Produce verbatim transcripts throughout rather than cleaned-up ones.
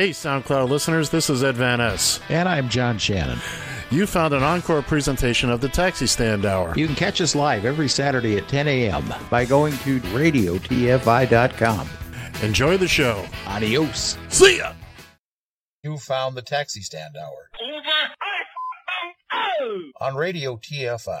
Hey, SoundCloud listeners, this is Ed Van Ness. And I'm John Shannon. You found an encore presentation of the Taxi Stand Hour. You can catch us live every Saturday at ten a.m. by going to radio T F I dot com. Enjoy the show. Adios. See ya. You found the Taxi Stand Hour. Over. On Radio T F I.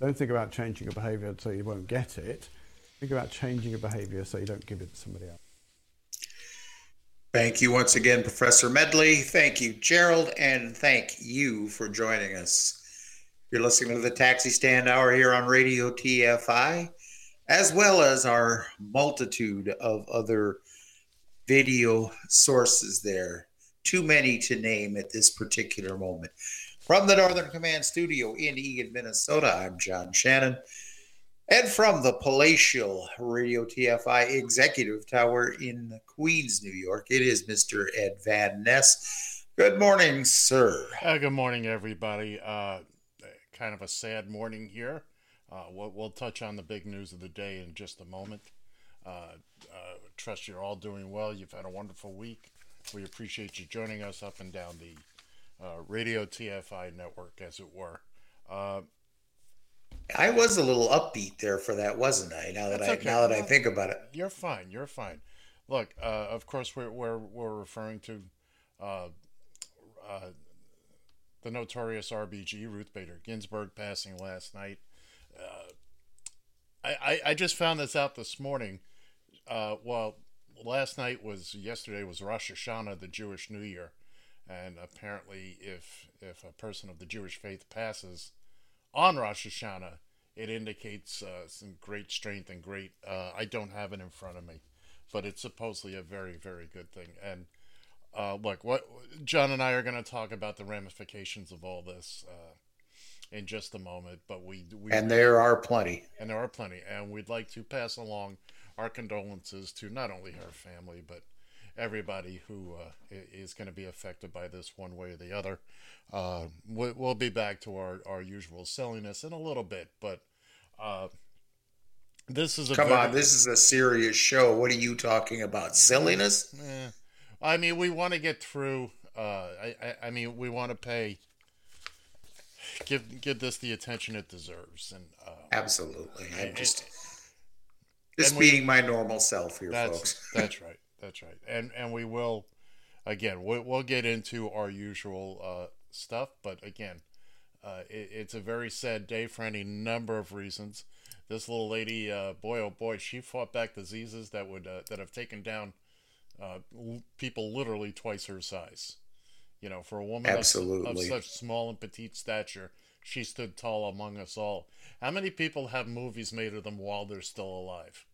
Don't think about changing your behaviour so you won't get it. Think about changing your behaviour so you don't give it to somebody else. Thank you once again, Professor Medley. Thank you, Gerald, and thank you for joining us. You're listening to the Taxi Stand Hour here on Radio T F I, as well as our multitude of other video sources there. Too many to name at this particular moment. From the Northern Command Studio in Eagan, Minnesota, I'm John Shannon. And from the palatial Radio T F I Executive Tower in Queens, New York, it is Mister Ed Van Ness. Good morning, sir. Uh, good morning, everybody. Uh, kind of a sad morning here. Uh, we'll, we'll touch on the big news of the day in just a moment. Uh, uh, trust you're all doing well. You've had a wonderful week. We appreciate you joining us up and down the Uh, Radio T F I network, as it were. Uh, I was a little upbeat there for that, wasn't I? Now that I okay. now that well, I think about it, you're fine. You're fine. Look, uh, of course, we're we're, we're referring to uh, uh, the notorious R B G, Ruth Bader Ginsburg, passing last night. Uh, I, I I just found this out this morning. Uh, well, last night was yesterday was Rosh Hashanah, the Jewish New Year. And apparently, if if a person of the Jewish faith passes on Rosh Hashanah, it indicates uh, some great strength and great. Uh, I don't have it in front of me, but it's supposedly a very, very good thing. And uh, look, what John and I are going to talk about the ramifications of all this uh, in just a moment. But we, we and there are plenty, and there are plenty, and we'd like to pass along our condolences to not only her family but everybody who uh, is going to be affected by this one way or the other. Uh, we'll be back to our, our usual silliness in a little bit, but uh, this is a come very, on. This is a serious show. What are you talking about? Silliness? Eh, I mean, we want to get through. Uh, I, I I mean, we want to pay. Give give this the attention it deserves, and uh, absolutely. I'm just just we, being my normal self here, that's, folks. That's right. That's right. And and we will, again, we'll, we'll get into our usual uh, stuff. But again, uh, it, it's a very sad day for any number of reasons. This little lady, uh, boy, oh boy, she fought back diseases that would uh, that have taken down uh, people literally twice her size. You know, for a woman absolutely. Of, of such small and petite stature, she stood tall among us all. How many people have movies made of them while they're still alive?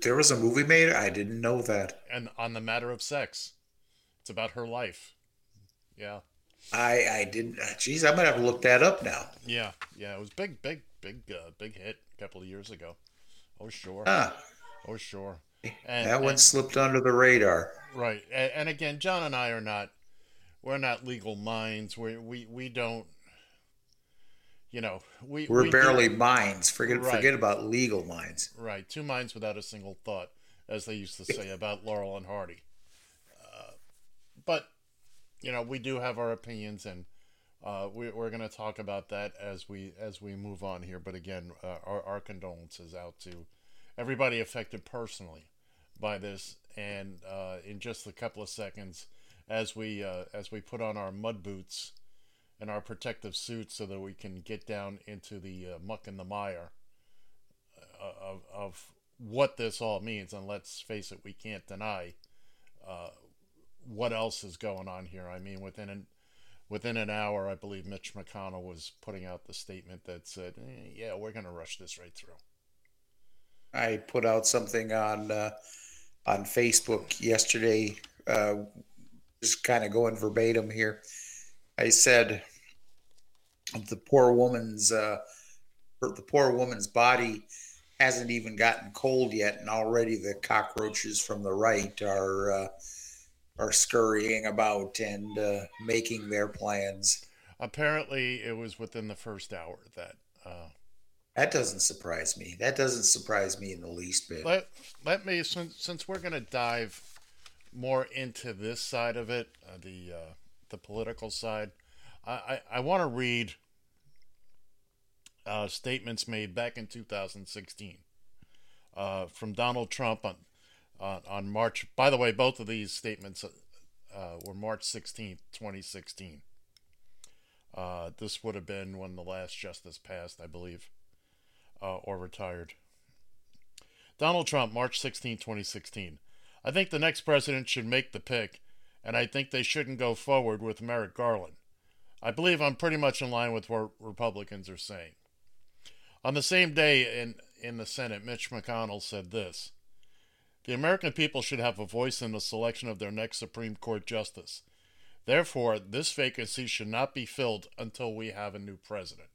There was a movie made? I didn't know that. And on the matter of sex. It's about her life. Yeah. I I didn't. Geez, I might have to look that up now. Yeah. Yeah. It was big, big, big, uh, big hit a couple of years ago. Oh, sure. Huh. Oh, sure. And, that one and, slipped under the radar. Right. And, and again, John and I are not, we're not legal minds. We, we, we don't. You know, we, we're we barely do. minds. Forget right. forget about legal minds. Right. Two minds without a single thought, as they used to say about Laurel and Hardy. Uh, but, you know, we do have our opinions, and uh, we, we're going to talk about that as we as we move on here. But again, uh, our, our condolences out to everybody affected personally by this. And uh, in just a couple of seconds, as we uh, as we put on our mud boots and our protective suits so that we can get down into the uh, muck and the mire of, of what this all means, and let's face it, we can't deny uh, what else is going on here. I mean, within an, within an hour, I believe Mitch McConnell was putting out the statement that said, eh, yeah, we're going to rush this right through. I put out something on uh, on Facebook yesterday, uh, just kind of going verbatim here. I said the poor woman's uh, the poor woman's body hasn't even gotten cold yet, and already the cockroaches from the right are uh, are scurrying about and uh, making their plans. Apparently, it was within the first hour that. Uh... That doesn't surprise me. That doesn't surprise me in the least bit. Let, let me, since, since we're going to dive more into this side of it, uh, the uh, the political side, I, I, I want to read uh, statements made back in two thousand sixteen uh, from Donald Trump on, uh, on March. By the way, both of these statements uh, were March sixteenth, twenty sixteen. Uh, this would have been when the last justice passed, I believe. Uh, or retired. Donald Trump, March sixteenth, twenty sixteen. I think the next president should make the pick, and I think they shouldn't go forward with Merrick Garland. I believe I'm pretty much in line with what Republicans are saying. On the same day in, in the Senate, Mitch McConnell said this: the American people should have a voice in the selection of their next Supreme Court justice. Therefore, this vacancy should not be filled until we have a new president.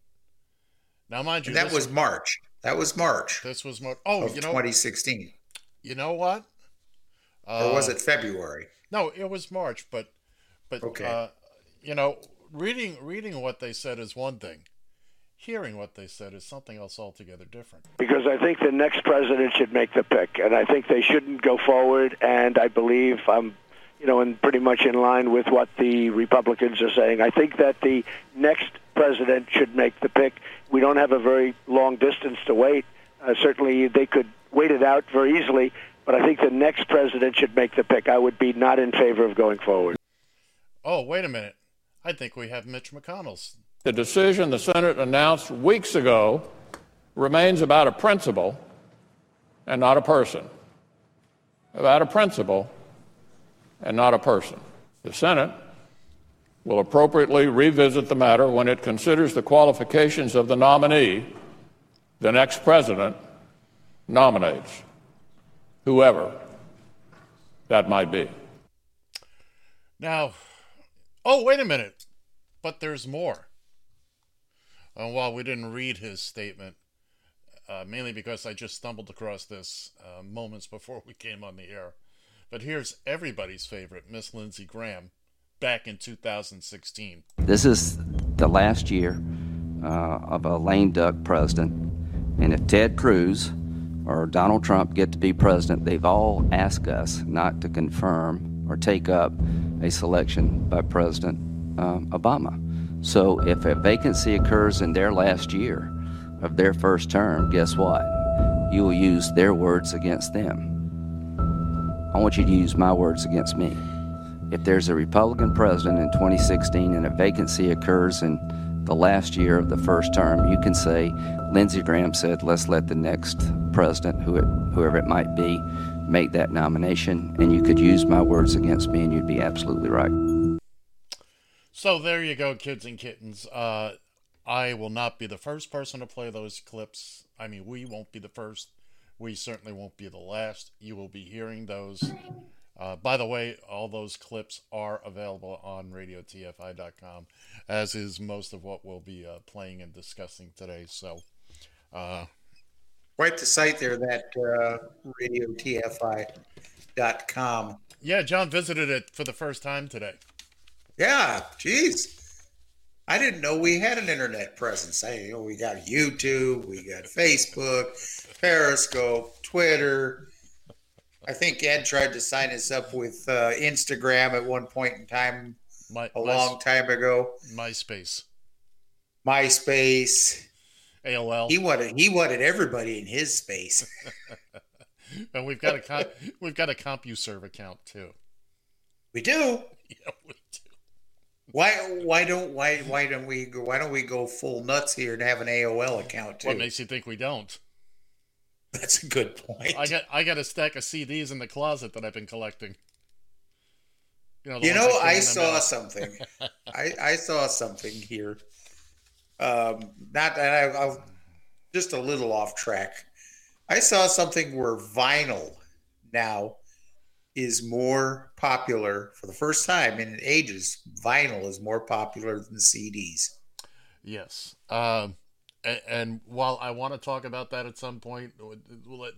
Now, mind you, that was March. That was March. This was March. Oh, you know, twenty sixteen. You know what? Uh, or was it February? No, it was March. But, but okay. uh, you know, reading reading what they said is one thing. Hearing what they said is something else altogether different. Because I think the next president should make the pick, and I think they shouldn't go forward. And I believe I'm, you know, and pretty much in line with what the Republicans are saying. I think that the next president should make the pick. We don't have a very long distance to wait. Uh, certainly, they could wait it out very easily, but I think the next president should make the pick. I would be not in favor of going forward. Oh, wait a minute. I think we have Mitch McConnell's. The decision the Senate announced weeks ago remains about a principle and not a person. About a principle and not a person. The Senate will appropriately revisit the matter when it considers the qualifications of the nominee the next president nominates, whoever that might be. Now, oh, wait a minute, but there's more. And while we didn't read his statement, uh, mainly because I just stumbled across this uh, moments before we came on the air, but here's everybody's favorite, Miss Lindsey Graham, back in two thousand sixteen. This is the last year uh, of a lame duck president. And if Ted Cruz or Donald Trump get to be president, they've all asked us not to confirm or take up a selection by President um, Obama. So if a vacancy occurs in their last year of their first term, guess what? You will use their words against them. I want you to use my words against me. If there's a Republican president in twenty sixteen and a vacancy occurs in the last year of the first term, you can say, Lindsey Graham said, let's let the next president, who it, whoever it might be, make that nomination. And you could use my words against me, and you'd be absolutely right. So there you go, kids and kittens. Uh, I will not be the first person to play those clips. I mean, we won't be the first. We certainly won't be the last. You will be hearing those. Uh, by the way, all those clips are available on radio T F I dot com, as is most of what we'll be uh, playing and discussing today. So, uh, quite the site there, that uh, radio T F I dot com. Yeah, John visited it for the first time today. Yeah, geez. I didn't know we had an internet presence. I, you know, we got YouTube, we got Facebook, Periscope, Twitter. I think Ed tried to sign us up with uh, Instagram at one point in time, my, a my, long time ago. MySpace. MySpace. A O L. He wanted he wanted everybody in his space. And we've got a comp, we've got a CompuServe account too. We do. Yeah, we do. Why why don't why why don't we go, why don't we go full nuts here and have an A O L account too? What makes you think we don't? That's a good point. I got I got a stack of C Ds in the closet that I've been collecting. You know, you know I saw something. I, I saw something here. Um, not that I, I'll just a little off track. I saw something where vinyl now is more popular for the first time in ages. Vinyl is more popular than C Ds. Yes. Um, and, and while I want to talk about that at some point,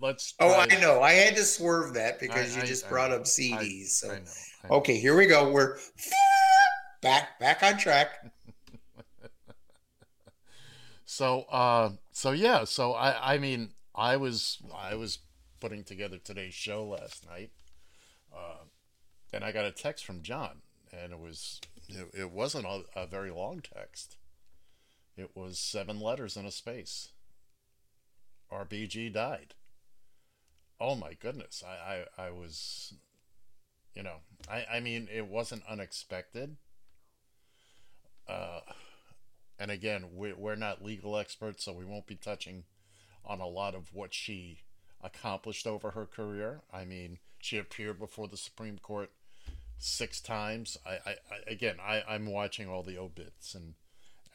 let's. Try. Oh, I know. I had to swerve that because I, you just I, brought I, up CDs. I, so. I know, I know. Okay, here we go. We're back, back on track. So, uh, so yeah, so I, I mean, I was, I was putting together today's show last night. Uh, and I got a text from John, and it was, it, it wasn't a, a very long text. It was seven letters in a space. R B G died. Oh my goodness. I, I, I was, you know, I, I mean, it wasn't unexpected. Uh, and again, we, we're not legal experts, so we won't be touching on a lot of what she accomplished over her career. I mean, she appeared before the Supreme Court six times. I, I, I again, I, I'm watching all the obits and,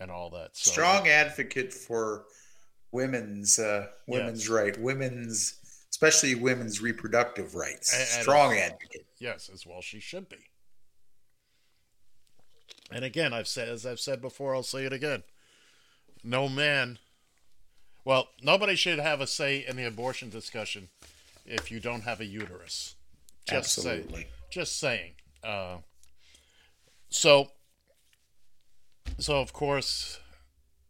and all that. So, strong advocate for women's uh, women's yes. right, women's especially women's reproductive rights. And, and strong as, advocate. Yes, as well she should be. And again, I've said as I've said before, I'll say it again. No man, well, nobody should have a say in the abortion discussion if you don't have a uterus. Just Absolutely. Say, just saying. Uh, so, so of course,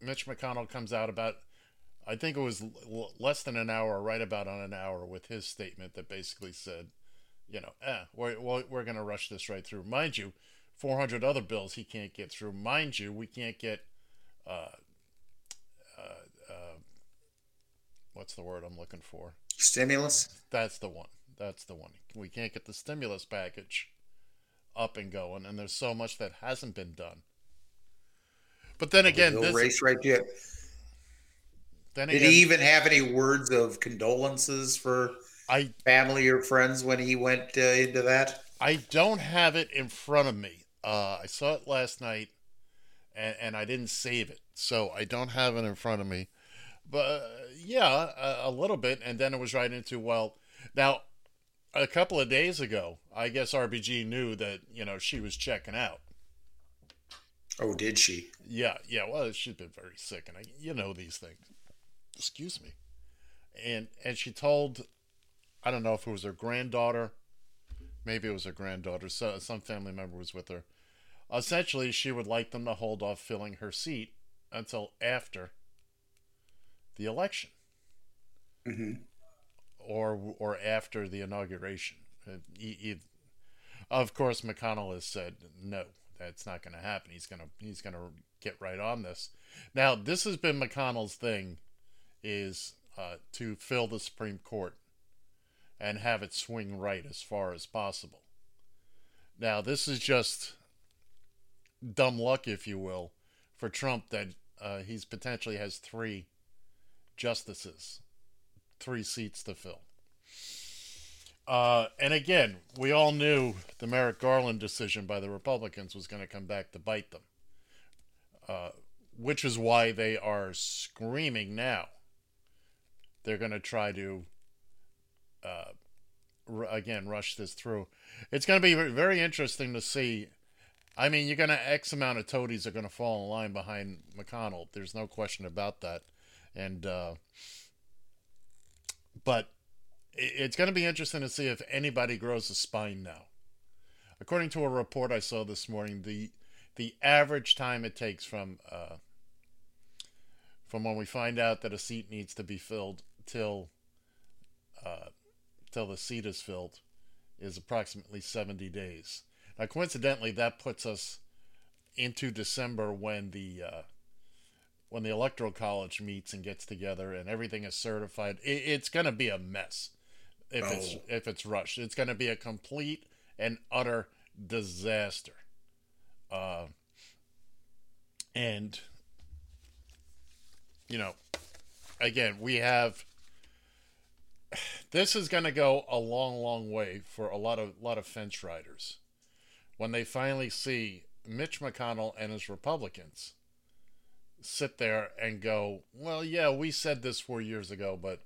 Mitch McConnell comes out about, I think it was l- less than an hour, right about on an hour, with his statement that basically said, you know, eh, we're, we're going to rush this right through. Mind you, four hundred other bills he can't get through. Mind you, we can't get, uh, uh, uh, what's the word I'm looking for? Stimulus? That's the one. That's the one. We can't get the stimulus package up and going, and there's so much that hasn't been done. But then again, this race right there. Then again, did he even have any words of condolences for I, family or friends when he went uh, into that? I don't have it in front of me. Uh, I saw it last night, and, and I didn't save it, so I don't have it in front of me. But uh, yeah, a, a little bit. And then it was right into, well, now a couple of days ago, I guess R B G knew that, you know, she was checking out. Oh, did she? Yeah. Yeah. Well, she's been very sick, and I, you know, these things, excuse me. And, and she told, I don't know if it was her granddaughter, maybe it was her granddaughter. So some family member was with her. Essentially, she would like them to hold off filling her seat until after the election, mm-hmm. or or after the inauguration. He, he, of course, McConnell has said no, that's not going to happen. He's gonna he's gonna get right on this. Now, this has been McConnell's thing, is uh, to fill the Supreme Court and have it swing right as far as possible. Now, this is just dumb luck, if you will, for Trump that uh, he's potentially has three. Justices, three seats to fill. Uh, and again, we all knew the Merrick Garland decision by the Republicans was going to come back to bite them, uh, which is why they are screaming now. They're going to try to, uh, r- again, rush this through. It's going to be very interesting to see. I mean, you're going to X amount of toadies are going to fall in line behind McConnell. There's no question about that. And, uh, but it's going to be interesting to see if anybody grows a spine now. According to a report I saw this morning, the, the average time it takes from, uh, from when we find out that a seat needs to be filled till, uh, till the seat is filled is approximately seventy days. Now, coincidentally, that puts us into December when the, uh, when the Electoral College meets and gets together and everything is certified. It, it's going to be a mess if oh. it's if it's rushed. It's going to be a complete and utter disaster. Uh, and, you know, again, we have this is going to go a long, long way for a lot of lot of fence riders when they finally see Mitch McConnell and his Republicans sit there and go, well, yeah, we said this four years ago, but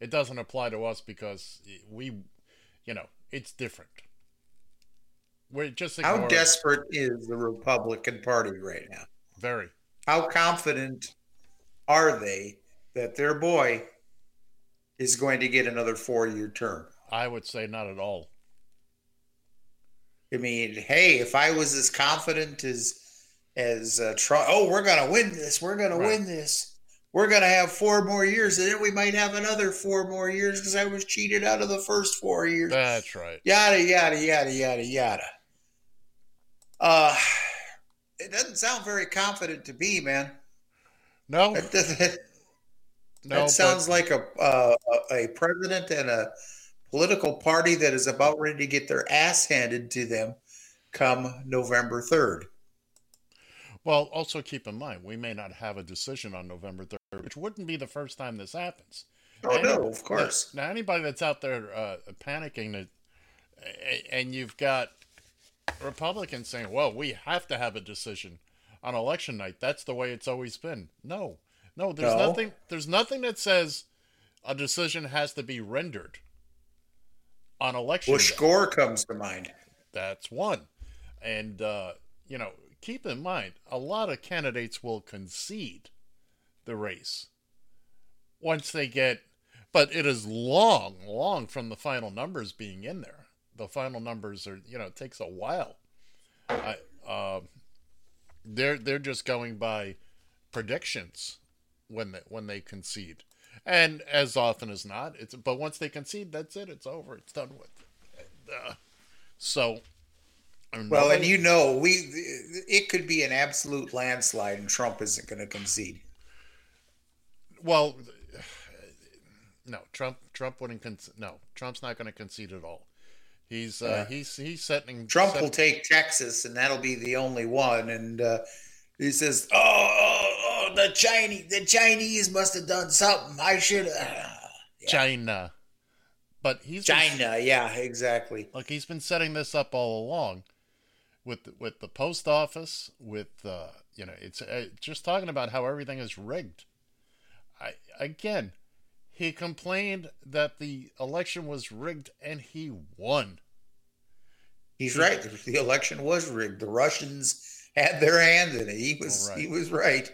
it doesn't apply to us because we, you know, it's different. We're just ignoring. How desperate is the Republican Party right now? Very. How confident are they that their boy is going to get another four-year term? I would say not at all. I mean, hey, if I was as confident as as uh, Trump, oh, we're going to win this, we're going right. to win this, we're going to have four more years, and then we might have another four more years because I was cheated out of the first four years. That's right. Yada, yada, yada, yada, yada. Uh, it doesn't sound very confident to me, man. No. That, that, no, that sounds but... like a uh, a president and a political party that is about ready to get their ass handed to them come November third. Well, also keep in mind, we may not have a decision on November third, which wouldn't be the first time this happens. Oh, now, no, of course. Now, now anybody that's out there uh, panicking that, and you've got Republicans saying, well, we have to have a decision on election night. That's the way it's always been. No, no, there's no. nothing. There's nothing that says a decision has to be rendered on election Bush day. Gore comes to mind. That's one. And, uh, you know, keep in mind, a lot of candidates will concede the race once they get, but it is long, long from the final numbers being in there. The final numbers are, you know, it takes a while. I, uh, they're, they're just going by predictions when they, when they concede. And as often as not, it's but once they concede, that's it. It's over. It's done with. Uh, so, I'm well, really... and you know, we it could be an absolute landslide, and Trump isn't going to concede. Well, no, Trump Trump wouldn't concede. No, Trump's not going to concede at all. He's uh, yeah. he's he's setting. Trump setting... will take Texas, and that'll be the only one. And uh, he says, oh. oh The Chinese, the Chinese must have done something. I should have. Yeah. China, but he's China. Been, yeah, exactly. Like he's been setting this up all along, with with the post office, with uh, you know, it's uh, just talking about how everything is rigged. I again, he complained that the election was rigged, and he won. He's he, right. The election was rigged. The Russians had their hand in it. He was. Right. He was right.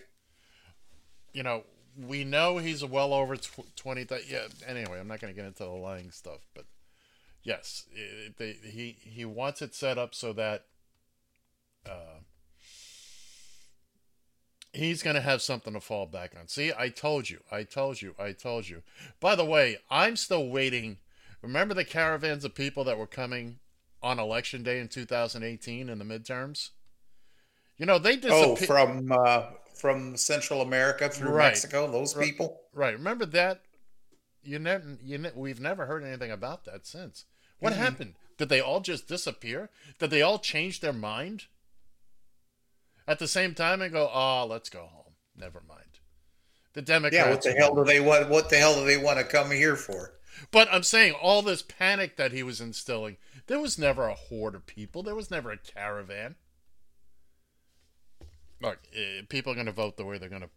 You know, we know he's well over twenty. Yeah. Anyway, I'm not going to get into the lying stuff, but yes, it, they, he he wants it set up so that uh, he's going to have something to fall back on. See, I told you, I told you, I told you. By the way, I'm still waiting. Remember the caravans of people that were coming on election day in two thousand eighteen in the midterms? You know, they disappeared. Oh, from. Uh... From Central America through right. Mexico, those right. people. Right. Remember that? You never. You ne- we've never heard anything about that since. What mm-hmm. happened? Did they all just disappear? Did they all change their mind at the same time and go, "Oh, let's go home. Never mind." The Democrats. Yeah. What the hell do they want? What the hell do they want to come here for? But I'm saying all this panic that he was instilling. There was never a horde of people. There was never a caravan. Look, people are going to vote the way they're going to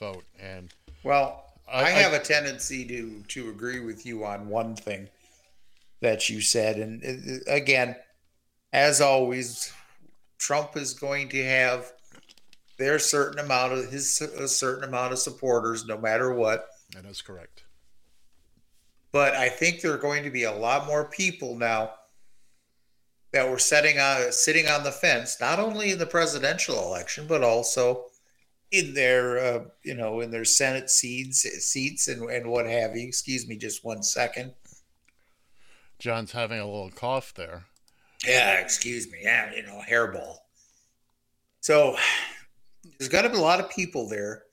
vote, and well, I, I have I, a tendency to to agree with you on one thing that you said, and again, as always, Trump is going to have their certain amount of his a certain amount of supporters, no matter what. That is correct. But I think there are going to be a lot more people now that were setting on, sitting on the fence, not only in the presidential election, but also in their, uh, you know, in their Senate seats, seats and, and what have you. Excuse me just one second. John's having a little cough there. Yeah, excuse me. Yeah, you know, hairball. So there's got to be a lot of people there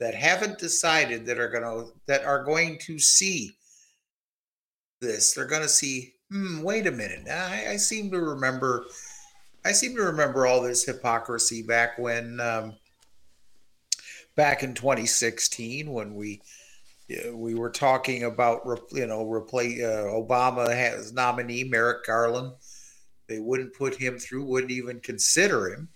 that haven't decided that are going to, that are going to see this. They're going to see Hmm, wait a minute. I, I seem to remember. I seem to remember all this hypocrisy back when, um, back in twenty sixteen, when we we were talking about, you know, replace uh, Obama has nominee Merrick Garland. They wouldn't put him through, wouldn't even consider him.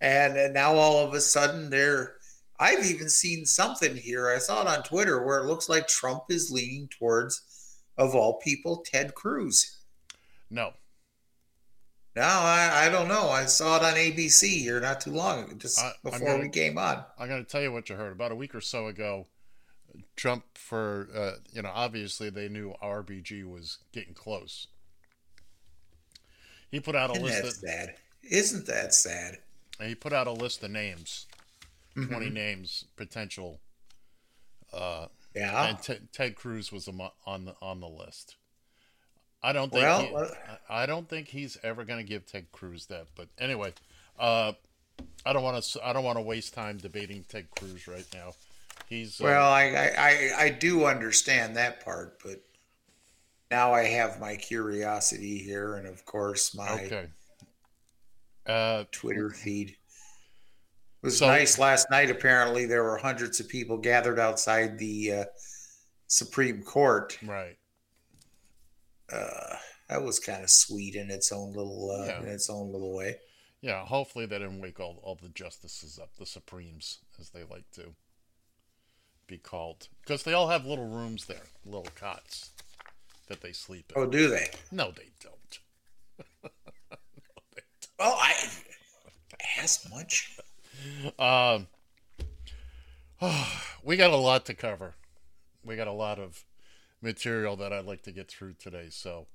And, and now all of a sudden they're, I've even seen something here. I saw it on Twitter where it looks like Trump is leaning towards, of all people, Ted Cruz. No. No, I, I don't know. I saw it on A B C here not too long, just I, before gonna, we came on. I'm going to tell you what you heard. About a week or so ago, Trump for, uh, you know, obviously they knew R B G was getting close. He put out a Isn't list. That's of, sad. Isn't that sad? And he put out a list of names, mm-hmm. twenty names potential. Uh, yeah. And T- Ted Cruz was on the on the list. I don't think well, he, uh, I don't think he's ever going to give Ted Cruz that. But anyway, uh, I don't want to I don't want to waste time debating Ted Cruz right now. He's well, uh, I, I, I do understand that part, but now I have my curiosity here, and of course my okay. uh, Twitter feed. It was so, nice last night. Apparently, there were hundreds of people gathered outside the uh, Supreme Court. Right. Uh, that was kind of sweet in its own little, uh, yeah. in its own little way. Yeah. Hopefully they didn't wake all, all the justices up, the Supremes, as they like to be called, because they all have little rooms there, little cots that they sleep in. Oh, do they? No, they don't. no, they don't. Well, I ask much. Um, oh, we got a lot to cover. We got a lot of material that I'd like to get through today, so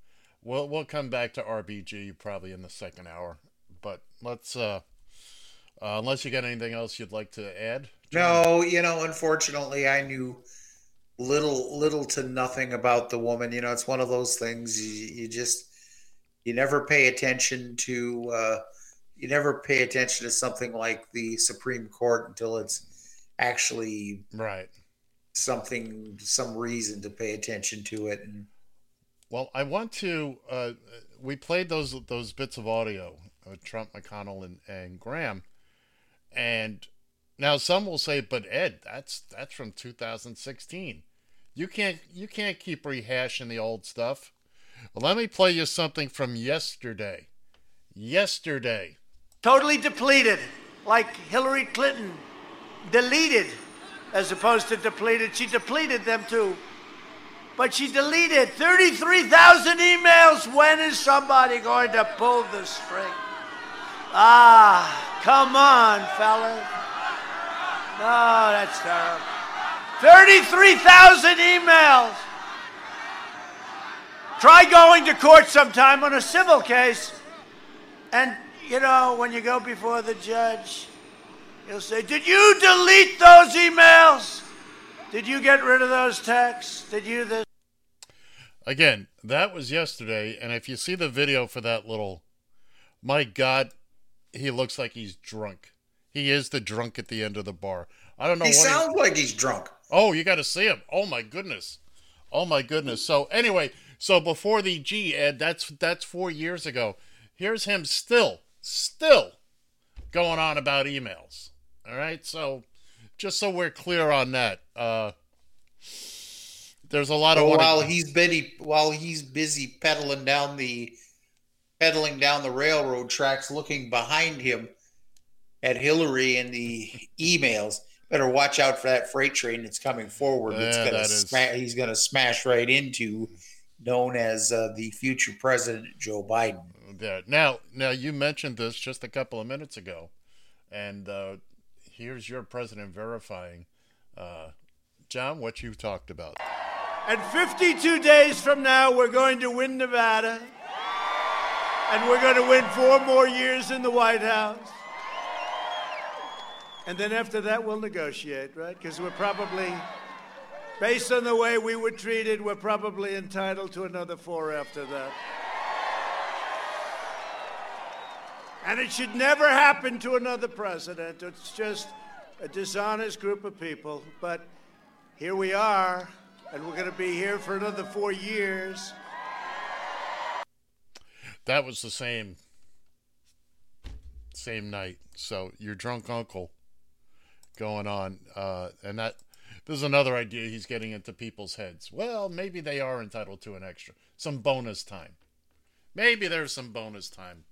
we'll we'll come back to R B G probably in the second hour. But let's, uh, uh, unless you got anything else you'd like to add. John? No, you know, unfortunately, I knew little little to nothing about the woman. You know, it's one of those things you, you just you never pay attention to. Uh, you never pay attention to something like the Supreme Court until it's actually right. something, some reason to pay attention to it. And well, I want to, uh, we played those, those bits of audio of Trump, McConnell and, and Graham. And now some will say, but Ed, that's, that's from two thousand sixteen. You can't, you can't keep rehashing the old stuff. Well, let me play you something from yesterday, yesterday, totally depleted, like Hillary Clinton deleted. As opposed to depleted, she depleted them too. But she deleted thirty-three thousand emails. When is somebody going to pull the string? Ah, come on, fellas. No, that's terrible. thirty-three thousand emails. Try going to court sometime on a civil case. And, you know, when you go before the judge, he'll say, did you delete those emails? Did you get rid of those texts? Did you this? Again, that was yesterday. And if you see the video for that little, my God, he looks like he's drunk. He is the drunk at the end of the bar. I don't know. He sounds he, like he's drunk. Oh, you got to see him. Oh, my goodness. Oh, my goodness. So anyway, so before the G, Ed, that's that's four years ago. Here's him still, still going on about emails. All right, so just so we're clear on that, uh, there's a lot of so while he's busy while he's busy peddling down the peddling down the railroad tracks, looking behind him at Hillary and the emails. Better watch out for that freight train that's coming forward. That's yeah, gonna that sma- he's going to smash right into, known as uh, the future president Joe Biden. There now, now you mentioned this just a couple of minutes ago, and. Uh, Here's your president verifying, uh, John, what you talked about. And fifty-two days from now, we're going to win Nevada. And we're going to win four more years in the White House. And then after that, we'll negotiate, right? Because we're probably, based on the way we were treated, we're probably entitled to another four after that. And it should never happen to another president. It's just a dishonest group of people. But here we are, and we're going to be here for another four years. That was the same, same night. So your drunk uncle going on. Uh, and that This is another idea he's getting into people's heads. Well, maybe they are entitled to an extra, some bonus time. Maybe there's some bonus time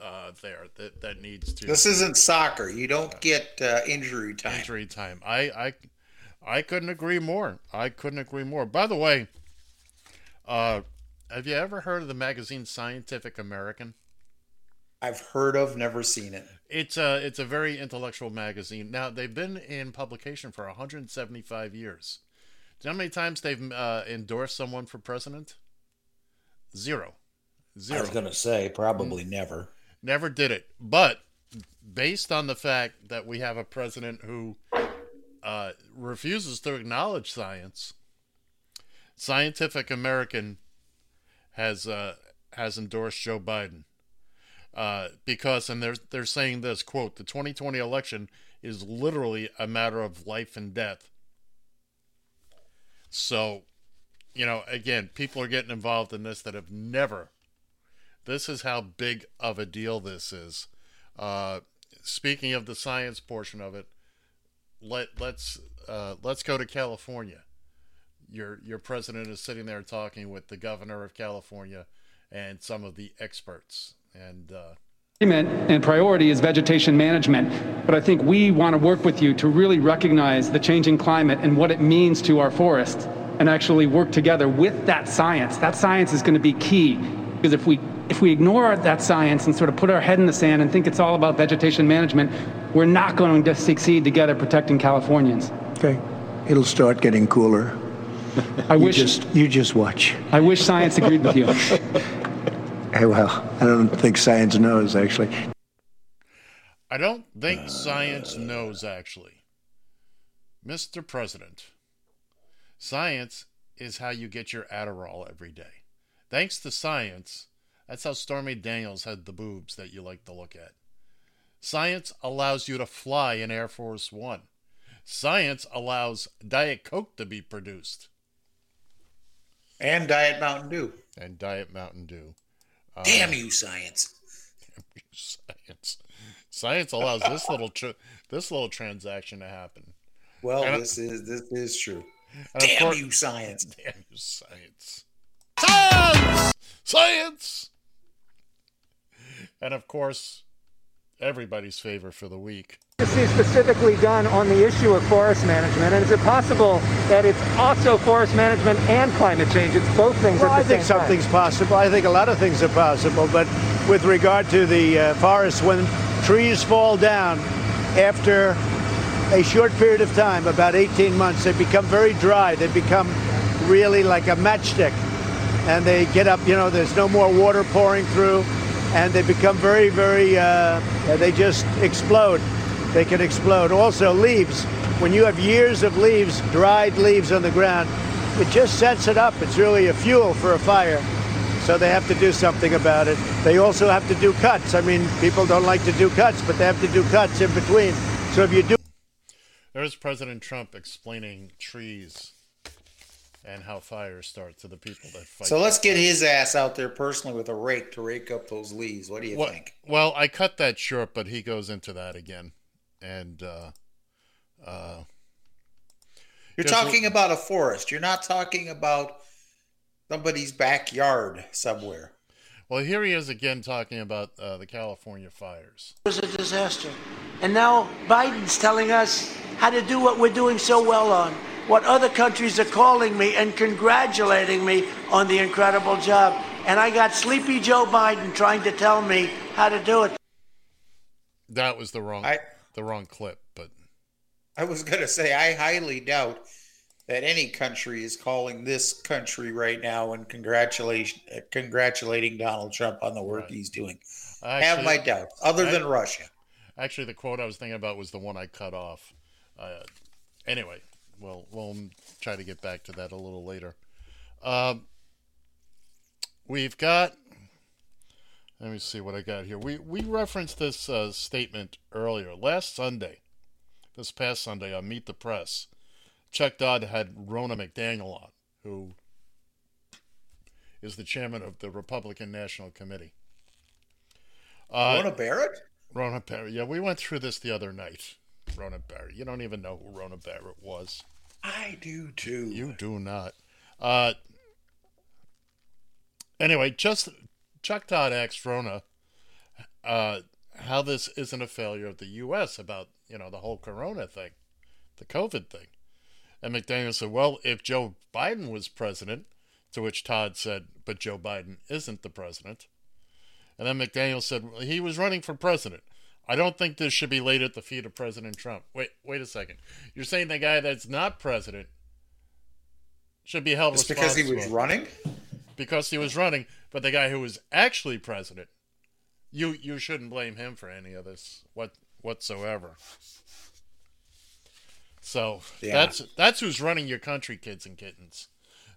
uh, there that, that needs to. This isn't soccer. You don't uh, get uh, injury time. Injury time. I, I, I couldn't agree more. I couldn't agree more. By the way, uh, have you ever heard of the magazine Scientific American? I've heard of, never seen it. It's a, it's a very intellectual magazine. Now, they've been in publication for one hundred seventy-five years. Do you know how many times they've uh, endorsed someone for president? Zero. Zero. I was going to say, probably mm-hmm. never. Never did it. But based on the fact that we have a president who uh, refuses to acknowledge science, Scientific American has uh, has endorsed Joe Biden. Uh, because, and they're, they're saying this, quote, the twenty twenty election is literally a matter of life and death. So, you know, again, people are getting involved in this that have never, this is how big of a deal this is. Uh, speaking of the science portion of it, let, let's, uh, let's go to California. Your, your president is sitting there talking with the governor of California and some of the experts. And, uh... and priority is vegetation management. But I think we want to work with you to really recognize the changing climate and what it means to our forests and actually work together with that science. That science is going to be key, because if we if we ignore that science and sort of put our head in the sand and think it's all about vegetation management, we're not going to succeed together protecting Californians. Okay. It'll start getting cooler. I you wish just, you just watch. I wish science agreed with you. Well, I don't think science knows, actually. I don't think uh, science knows, actually. Mister President, science is how you get your Adderall every day. Thanks to science, that's how Stormy Daniels had the boobs that you like to look at. Science allows you to fly in Air Force One. Science allows Diet Coke to be produced. And Diet Mountain Dew. And Diet Mountain Dew. Damn you, science! Damn you, science! Science allows this little tr- this little transaction to happen. Well, and this is this is true. Damn course, you, science! Damn you, science! Science! Science! And of course, everybody's favor for the week. Specifically done on the issue of forest management, and is it possible that it's also forest management and climate change? It's both things well, at the I same time. I think something's possible. I think a lot of things are possible, but with regard to the uh, forests, when trees fall down after a short period of time, about eighteen months, they become very dry. They become really like a matchstick, and they get up, you know, there's no more water pouring through, and they become very, very, uh, they just explode. They can explode. Also, leaves. When you have years of leaves, dried leaves on the ground, it just sets it up. It's really a fuel for a fire. So they have to do something about it. They also have to do cuts. I mean, people don't like to do cuts, but they have to do cuts in between. So if you do... There's President Trump explaining trees and how fires start to the people that fight. So let's get his ass out there personally with a rake to rake up those leaves. What do you well, think? Well, I cut that short, but he goes into that again. And uh, uh, you're talking l- about a forest. You're not talking about somebody's backyard somewhere. Well, here he is again talking about uh, the California fires. It was a disaster. And now Biden's telling us how to do what we're doing so well on, what other countries are calling me and congratulating me on the incredible job. And I got sleepy Joe Biden trying to tell me how to do it. That was the wrong... I- The wrong clip, but I was gonna say I highly doubt that any country is calling this country right now and congratulation uh, congratulating Donald Trump on the work right. he's doing. I have my doubts, other I, than Russia. Actually, the quote I was thinking about was the one I cut off. Uh, anyway, well, we'll try to get back to that a little later. Um, we've got. Let me see what I got here. We we referenced this uh, statement earlier. Last Sunday, this past Sunday on Meet the Press, Chuck Todd had Rona McDaniel on, who is the chairman of the Republican National Committee. Uh, Rona Barrett? Rona Barrett. Yeah, we went through this the other night. Rona Barrett. You don't even know who Rona Barrett was. I do too. You do not. Uh, anyway, just Chuck Todd asked Rona uh, how this isn't a failure of the U S about, you know, the whole corona thing, the COVID thing. And McDaniel said, well, if Joe Biden was president, to which Todd said, but Joe Biden isn't the president. And then McDaniel said, well, he was running for president. I don't think this should be laid at the feet of President Trump. Wait, wait a second. You're saying the guy that's not president should be held responsible. Just because he was running? Because he was running, but the guy who was actually president, you you shouldn't blame him for any of this what whatsoever. So yeah. that's that's who's running your country, kids and kittens.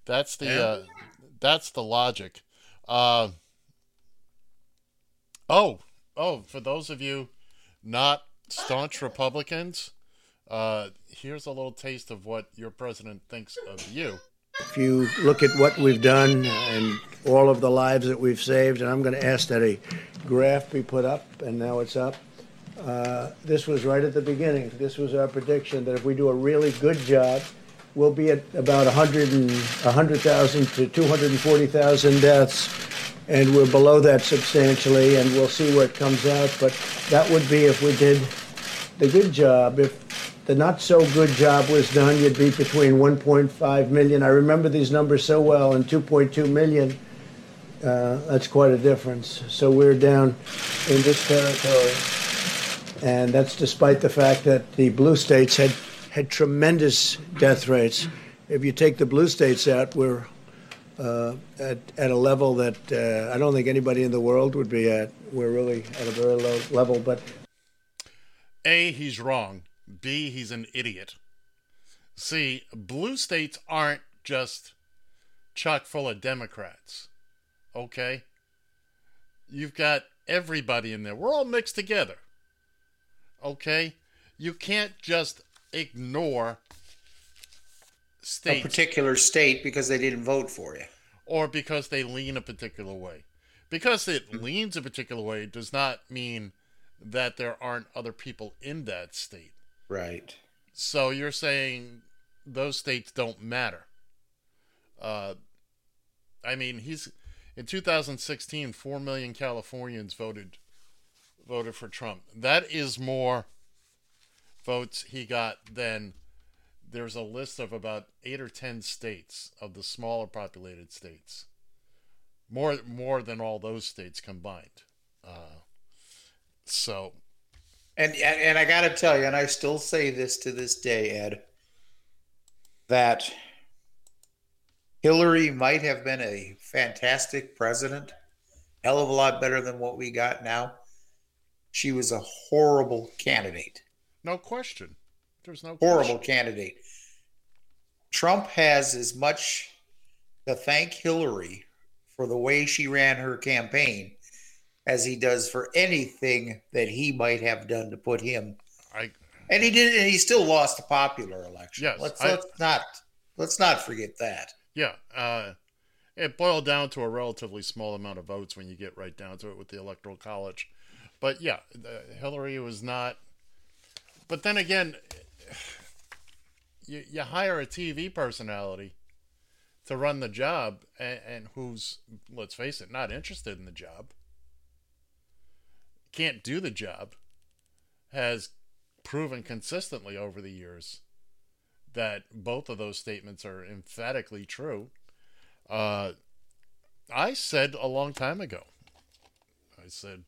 That's the yeah. uh, that's the logic. Uh, oh. Oh, for those of you not staunch Republicans, uh, here's a little taste of what your president thinks of you. If you look at what we've done and all of the lives that we've saved, and I'm going to ask that a graph be put up, and now it's up. Uh, this was right at the beginning. This was our prediction that if we do a really good job, we'll be at about one hundred thousand to two hundred forty thousand deaths. And we're below that substantially, and we'll see where it comes out. But that would be if we did the good job. If the not-so-good job was done, you'd be between one point five million. I remember these numbers so well, and two point two million. Uh, that's quite a difference. So we're down in this territory. And that's despite the fact that the blue states had, had tremendous death rates. If you take the blue states out, we're... Uh, at at a level that uh, I don't think anybody in the world would be at. We're really at a very low level. But A, he's wrong. B, he's an idiot. C, blue states aren't just chock full of Democrats. Okay? You've got everybody in there. We're all mixed together. Okay? You can't just ignore states. A particular state because they didn't vote for you. Or because they lean a particular way. Because it leans a particular way does not mean that there aren't other people in that state. Right. So you're saying those states don't matter. Uh, I mean, he's in two thousand sixteen, four million Californians voted voted for Trump. That is more votes he got than... There's a list of about eight or ten states of the smaller populated states, more more than all those states combined. Uh, so, and, and and I gotta tell you, and I still say this to this day, Ed, that Hillary might have been a fantastic president, hell of a lot better than what we got now. She was a horrible candidate. No question. There's no horrible question. Candidate. Trump has as much to thank Hillary for the way she ran her campaign as he does for anything that he might have done to put him. I, and he did, and he still lost the popular election. Yes, let's, I, let's not let's not forget that. Yeah, uh, it boiled down to a relatively small amount of votes when you get right down to it with the Electoral College. But yeah, uh, Hillary was not. But then again. You, you hire a T V personality to run the job and, and who's, let's face it, not interested in the job, can't do the job, has proven consistently over the years that both of those statements are emphatically true. Uh, I said a long time ago, I said,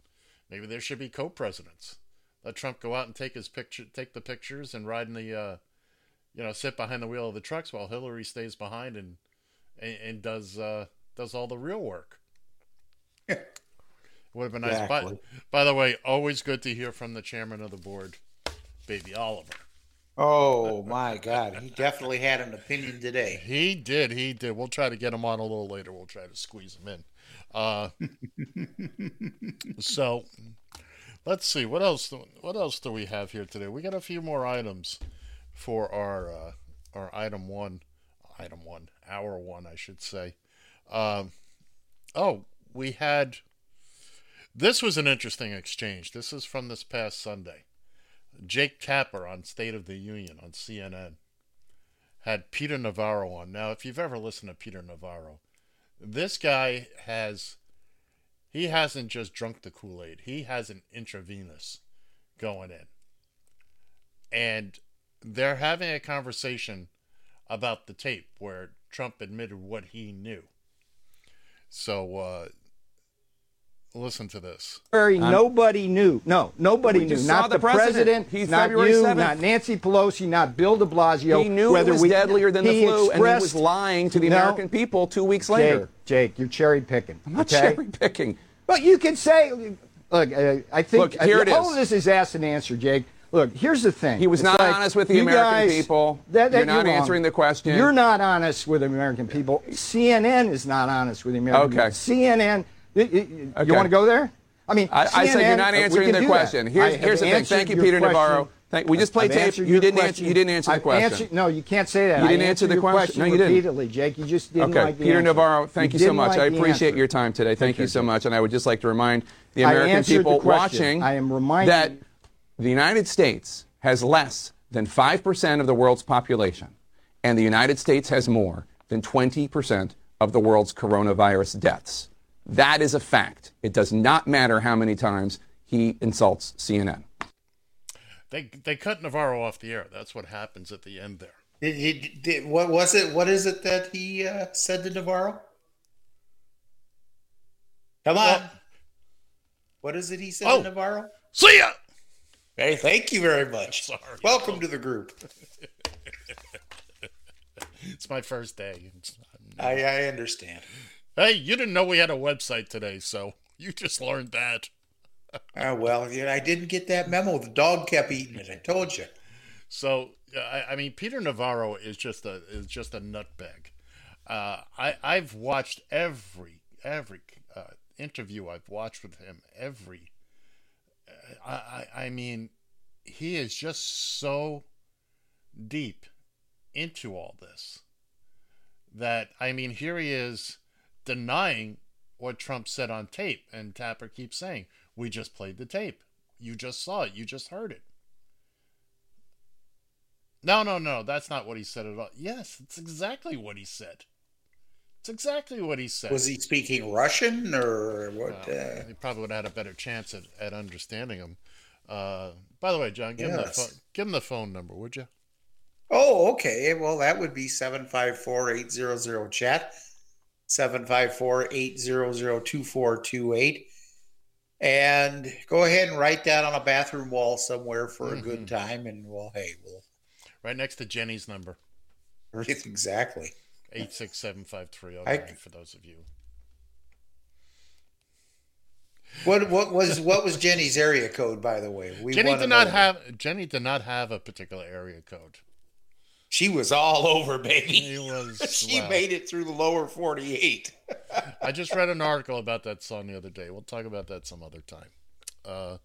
maybe there should be co-presidents. Let Trump go out and take his picture, take the pictures and ride in the... Uh, you know, sit behind the wheel of the trucks while Hillary stays behind and and, and does uh, does all the real work. It would have been nice. Exactly. By, by the way, always good to hear from the chairman of the board, Baby Oliver. Oh, my God. He definitely had an opinion today. He did. He did. We'll try to get him on a little later. We'll try to squeeze him in. Uh, so let's see. What else? What else do we have here today? We got a few more items. For our uh, our item one, item one, hour one, I should say. Um, oh, we had, this was an interesting exchange. This is from this past Sunday. Jake Tapper on State of the Union on C N N had Peter Navarro on. Now, if you've ever listened to Peter Navarro, this guy has, he hasn't just drunk the Kool-Aid. He has an intravenous going in. And they're having a conversation about the tape where Trump admitted what he knew. So, uh, listen to this. Nobody knew. No, nobody knew. Not the president. He's not you, not Nancy Pelosi, not Bill de Blasio. He knew it was deadlier than the flu, and he was lying to the American people two weeks later. Jake, Jake, you're cherry picking. I'm not cherry picking. But you can say, look, uh, I think all of this is asked and answered, Jake. Look, here's the thing. He was not honest with the American people. You're not answering the question. You're not honest with the American people. C N N is not honest with the American people. C N N. You, you, okay. you want to go there? I mean, I, C N N, I said you're not answering the question. Here's, here's the thing. Thank you, Peter question. Navarro. Thank, we just played tape. You didn't answer. You didn't answer the question. Answered, no, you can't say that. You didn't answer the question. No, you didn't. Repeatedly, Jake. You just didn't. Okay, like the Peter answer. Navarro. Thank you, you so much. Like I appreciate answer. your time today. Thank okay. you so much. And I would just like to remind the American people the watching I am reminded that the United States has less than five percent of the world's population, and the United States has more than twenty percent of the world's coronavirus deaths. That is a fact. It does not matter how many times he insults C N N. They they cut Navarro off the air. That's what happens at the end there. Did he? Did, what was it? What is it that he uh, said to Navarro? Come on. What, what is it he said oh, to Navarro? See ya. Hey, thank you very much. Sorry. Welcome to the group. It's my first day. I I understand. Hey, you didn't know we had a website today, so you just learned that. Oh, well, you know, I didn't get that memo. The dog kept eating it. I told you. So, uh, I mean, Peter Navarro is just a is just a nutbag. Uh, I I've watched every every uh, interview I've watched with him. Every, uh, I, I I mean, he is just so deep into all this that I mean, here he is. Denying what Trump said on tape, and Tapper keeps saying, we just played the tape. You just saw it. You just heard it. No, no, no, that's not what he said at all. Yes, it's exactly what he said. It's exactly what he said. Was he speaking Russian or what? Uh, uh... He probably would have had a better chance at, at understanding him. Uh, by the way, John, give, yes. him the phone, give him the phone number, would you? Oh, okay. Well, that would be seven five four, eight hundred, chat. seven five four, eight hundred, two four two eight. And go ahead and write that on a bathroom wall somewhere for mm-hmm. a good time. And well, hey, we'll. Right next to Jenny's number. Exactly. eight six seven five three zero nine for those of you. What what was what was Jenny's area code, by the way? We Jenny did not know. have Jenny did not have a particular area code. She was all over, baby. She, was, she wow. made it through the lower forty-eight. I just read an article about that song the other day. We'll talk about that some other time. Uh,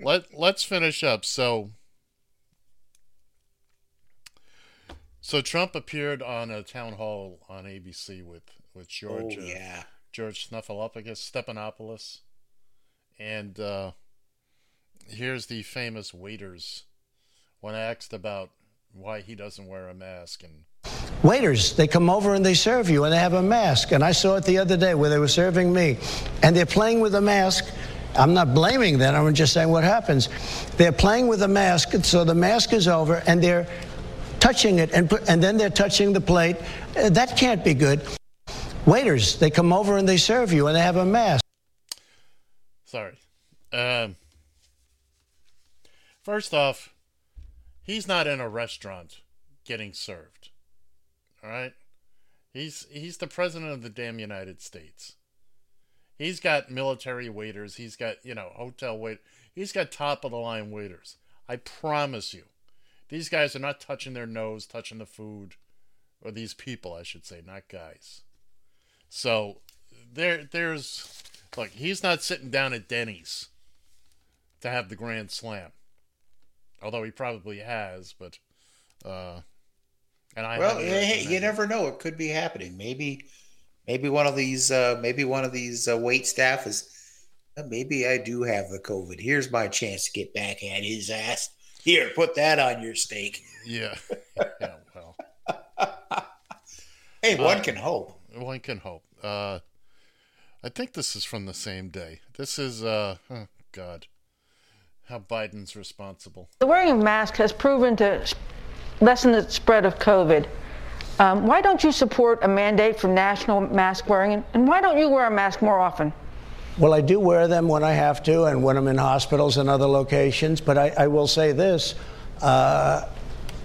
let, let's finish up. So, so Trump appeared on a town hall on A B C with, with George, oh, yeah. uh, George Stephanopoulos. And uh, here's the famous waiters. When I asked about why he doesn't wear a mask. And waiters, they come over and they serve you and they have a mask. And I saw it the other day where they were serving me and they're playing with a mask. I'm not blaming them. I'm just saying what happens. They're playing with a mask. And so the mask is over and they're touching it and put, and then they're touching the plate. Uh, that can't be good. Waiters, they come over and they serve you and they have a mask. Sorry. Um, first off, he's not in a restaurant getting served, all right? He's he's the president of the damn United States. He's got military waiters. He's got, you know, hotel wait. He's got top-of-the-line waiters. I promise you. These guys are not touching their nose, touching the food, or these people, I should say, not guys. So there, there's, look, he's not sitting down at Denny's to have the grand slam. Although he probably has, but uh, and I well, hey, you never know; it could be happening. Maybe, maybe one of these, uh, maybe one of these uh, wait staff is. Uh, maybe I do have the COVID. Here's my chance to get back at his ass. Here, put that on your steak. Yeah, yeah. Well, Hey, one uh, can hope. One can hope. Uh, I think this is from the same day. This is, uh, oh God, how Biden's responsible. The wearing of masks has proven to lessen the spread of COVID. Um, why don't you support a mandate for national mask wearing, and why don't you wear a mask more often? Well, I do wear them when I have to and when I'm in hospitals and other locations, but I, I will say this. Uh,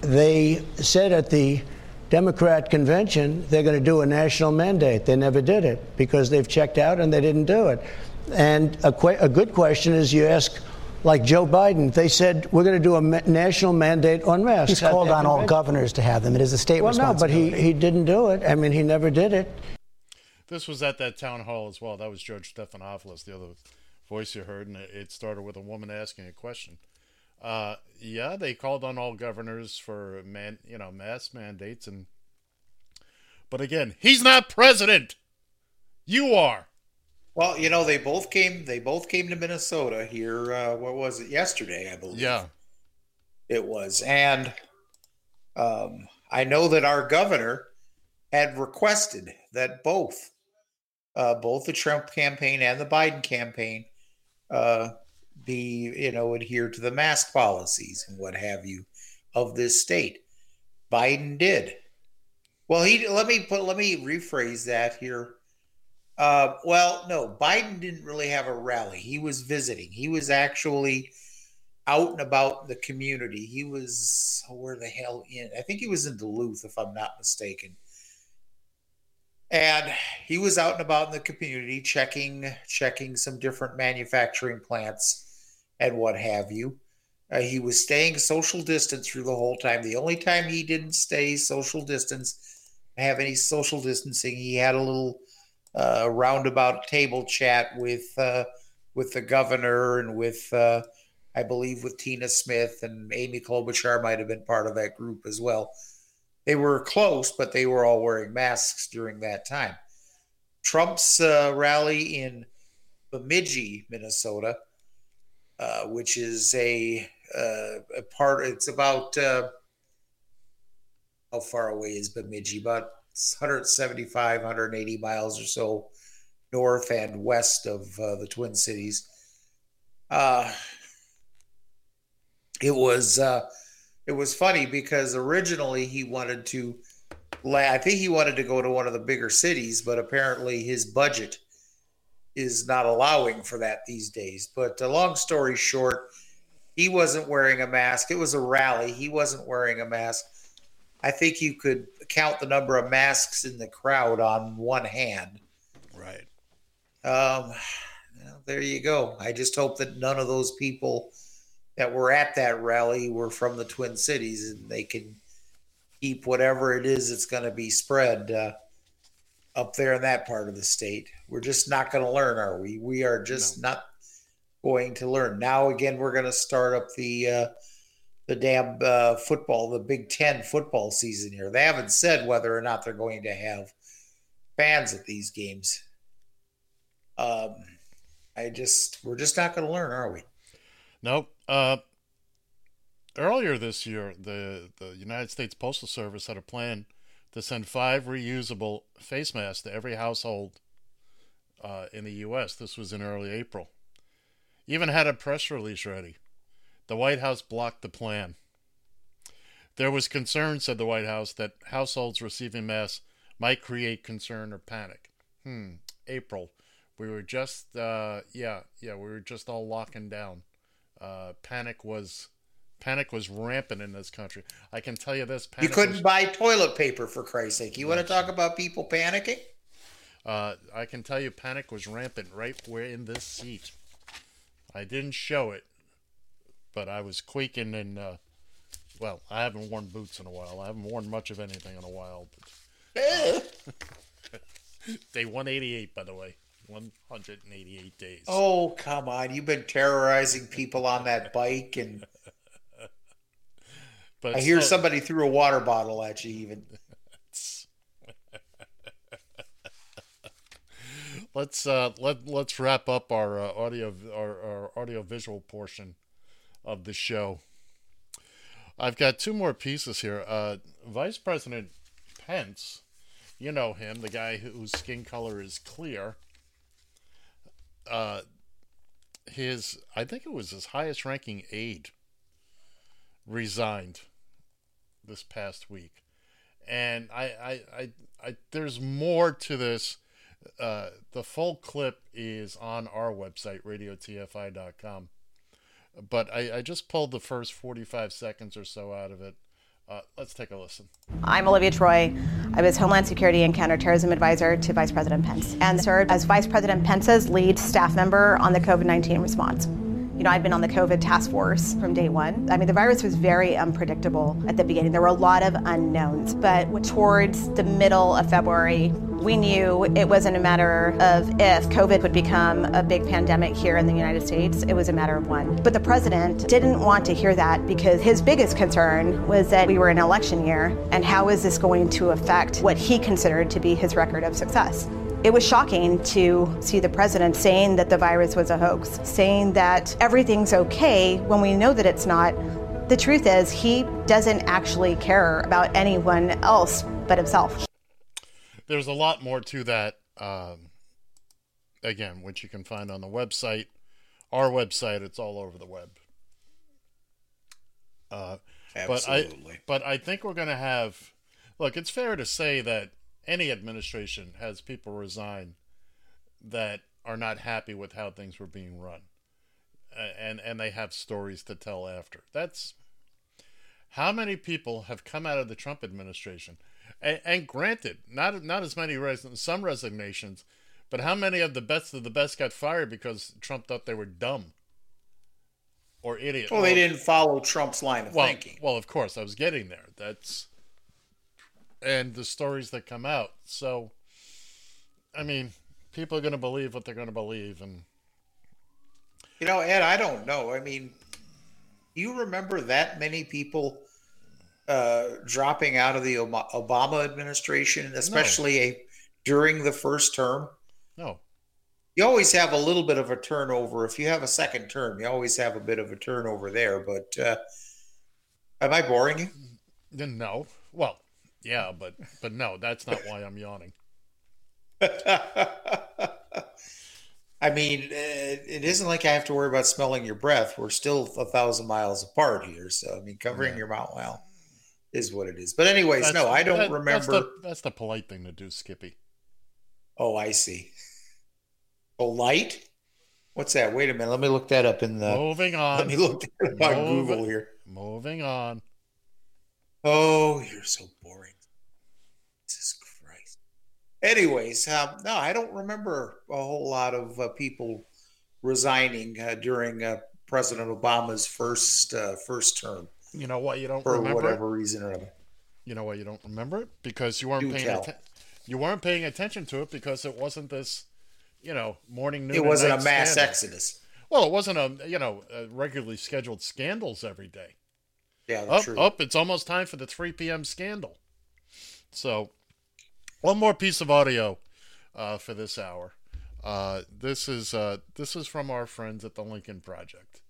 they said at the Democrat convention they're going to do a national mandate. They never did it because they've checked out and they didn't do it. And a, que- a good question is you ask, like Joe Biden, they said, we're going to do a ma- national mandate on masks. He's called on all governors to have them. It is a state well, responsibility. Well, no, but he, he didn't do it. I mean, he never did it. This was at that town hall as well. That was George Stephanopoulos, the other voice you heard, and it started with a woman asking a question. Uh, yeah, they called on all governors for man, you know, mask mandates, and but again, he's not president. You are. Well, you know, they both came. They both came to Minnesota here. Uh, what was it yesterday? I believe. Yeah, it was, and um, I know that our governor had requested that both. Uh, both the Trump campaign and the Biden campaign uh, be, you know, adhere to the mask policies and what have you of this state. Biden did. Well, he let me put let me rephrase that here. Uh, well, no, Biden didn't really have a rally. He was visiting. He was actually out and about in the community. He was where the hell in? I think he was in Duluth, if I'm not mistaken. And he was out and about in the community checking checking some different manufacturing plants and what have you. Uh, he was staying social distance through the whole time. The only time he didn't stay social distance, have any social distancing, he had a little uh, roundabout table chat with uh, with the governor and with, uh, I believe, with Tina Smith, and Amy Klobuchar might have been part of that group as well. They were close, but they were all wearing masks during that time. Trump's uh, rally in Bemidji, Minnesota, uh, which is a, uh, a part, it's about, uh, how far away is Bemidji? About one seventy-five, one eighty miles or so north and west of uh, the Twin Cities. Uh, it was... Uh, It was funny because originally he wanted to, I think he wanted to go to one of the bigger cities, but apparently his budget is not allowing for that these days. But uh, long story short, he wasn't wearing a mask. It was a rally. He wasn't wearing a mask. I think you could count the number of masks in the crowd on one hand. Right. Um, well, there you go. I just hope that none of those people that were at that rally were from the Twin Cities, and they can keep whatever it is that's going to be spread uh, up there in that part of the state. We're just not going to learn, are we? We are just no. not going to learn. Now, again, we're going to start up the uh, the damn uh, football, the Big Ten football season here. They haven't said whether or not they're going to have fans at these games. Um, I just, we're just not going to learn, are we? Nope. Uh, earlier this year, the, the United States Postal Service had a plan to send five reusable face masks to every household uh, in the U S. This was in early April. Even had a press release ready. The White House blocked the plan. There was concern, said the White House, that households receiving masks might create concern or panic. Hmm. April. We were just, uh, yeah, yeah, we were just all locking down. Uh, panic was panic was rampant in this country. I can tell you this. Panic you couldn't was... buy toilet paper, for Christ's sake. You want to talk about people panicking? Uh, I can tell you panic was rampant right where in this seat. I didn't show it, but I was quaking and, uh, well, I haven't worn boots in a while. I haven't worn much of anything in a while. But, uh, day one eighty-eight, by the way. one hundred eighty-eight days. Oh, come on. You've been terrorizing people on that bike. And but I hear still, somebody threw a water bottle at you even. let's uh, let, let's wrap up our uh, audio our, our audio visual portion of the show. I've got two more pieces here. Uh, Vice President Pence You know him, the guy whose skin color is clear. Uh, his, I think it was his highest ranking aide resigned this past week. And I, I, I, I there's more to this. Uh, the full clip is on our website, radio T F I dot com. But I, I just pulled the first forty-five seconds or so out of it. Uh, let's take a listen. I'm Olivia Troy. I was Homeland Security and Counterterrorism Advisor to Vice President Pence and served as Vice President Pence's lead staff member on the covid nineteen response. You know, I've been on the COVID task force from day one. I mean, the virus was very unpredictable at the beginning. There were a lot of unknowns, but towards the middle of February, we knew it wasn't a matter of if COVID would become a big pandemic here in the United States. It was a matter of when. But the president didn't want to hear that because his biggest concern was that we were in election year and how is this going to affect what he considered to be his record of success. It was shocking to see the president saying that the virus was a hoax, saying that everything's okay when we know that it's not. The truth is he doesn't actually care about anyone else but himself. There's a lot more to that, um, again, which you can find on the website, our website. It's all over the web. Uh, Absolutely. But I, but I think we're going to have, look, it's fair to say that any administration has people resign that are not happy with how things were being run. And, and they have stories to tell after. That's how many people have come out of the Trump administration. And, and granted, not not as many, res- some resignations, but how many of the best of the best got fired because Trump thought they were dumb or idiots? Well, they didn't follow Trump's line of well, thinking. Well, of course, I was getting there. That's and the stories that come out. So, I mean, people are going to believe what they're going to believe, and you know, Ed, I don't know. I mean, you remember that many people. Uh, dropping out of the Obama administration, especially no. a, during the first term? No. You always have a little bit of a turnover. If you have a second term, you always have a bit of a turnover there. But uh, am I boring you? No. Well, yeah, but, but no, that's not why I'm yawning. I mean, it isn't like I have to worry about smelling your breath. We're still a thousand miles apart here. So, I mean, covering yeah. your mouth well. Is what it is. But anyways, that's, no, I don't that, remember. That's the, that's the polite thing to do, Skippy. Oh, I see. Polite? What's that? Wait a minute. Let me look that up in the. Moving on. Let me look that up on Move, Google here. Moving on. Oh, you're so boring. Jesus Christ. Anyways, um, no, I don't remember a whole lot of uh, people resigning uh, during uh, President Obama's first uh, first term. You know why you don't remember it? For whatever reason or other. You know why you don't remember it? Because you weren't paying atten- you weren't paying attention to it because it wasn't this, you know, morning, noon, and night. It wasn't a mass exodus. Well, it wasn't a, you know, a regularly scheduled scandals every day. Yeah, that's true. Up, it's almost time for the three p.m. scandal. So, one more piece of audio uh, for this hour. Uh, this is uh, this is from our friends at the Lincoln Project.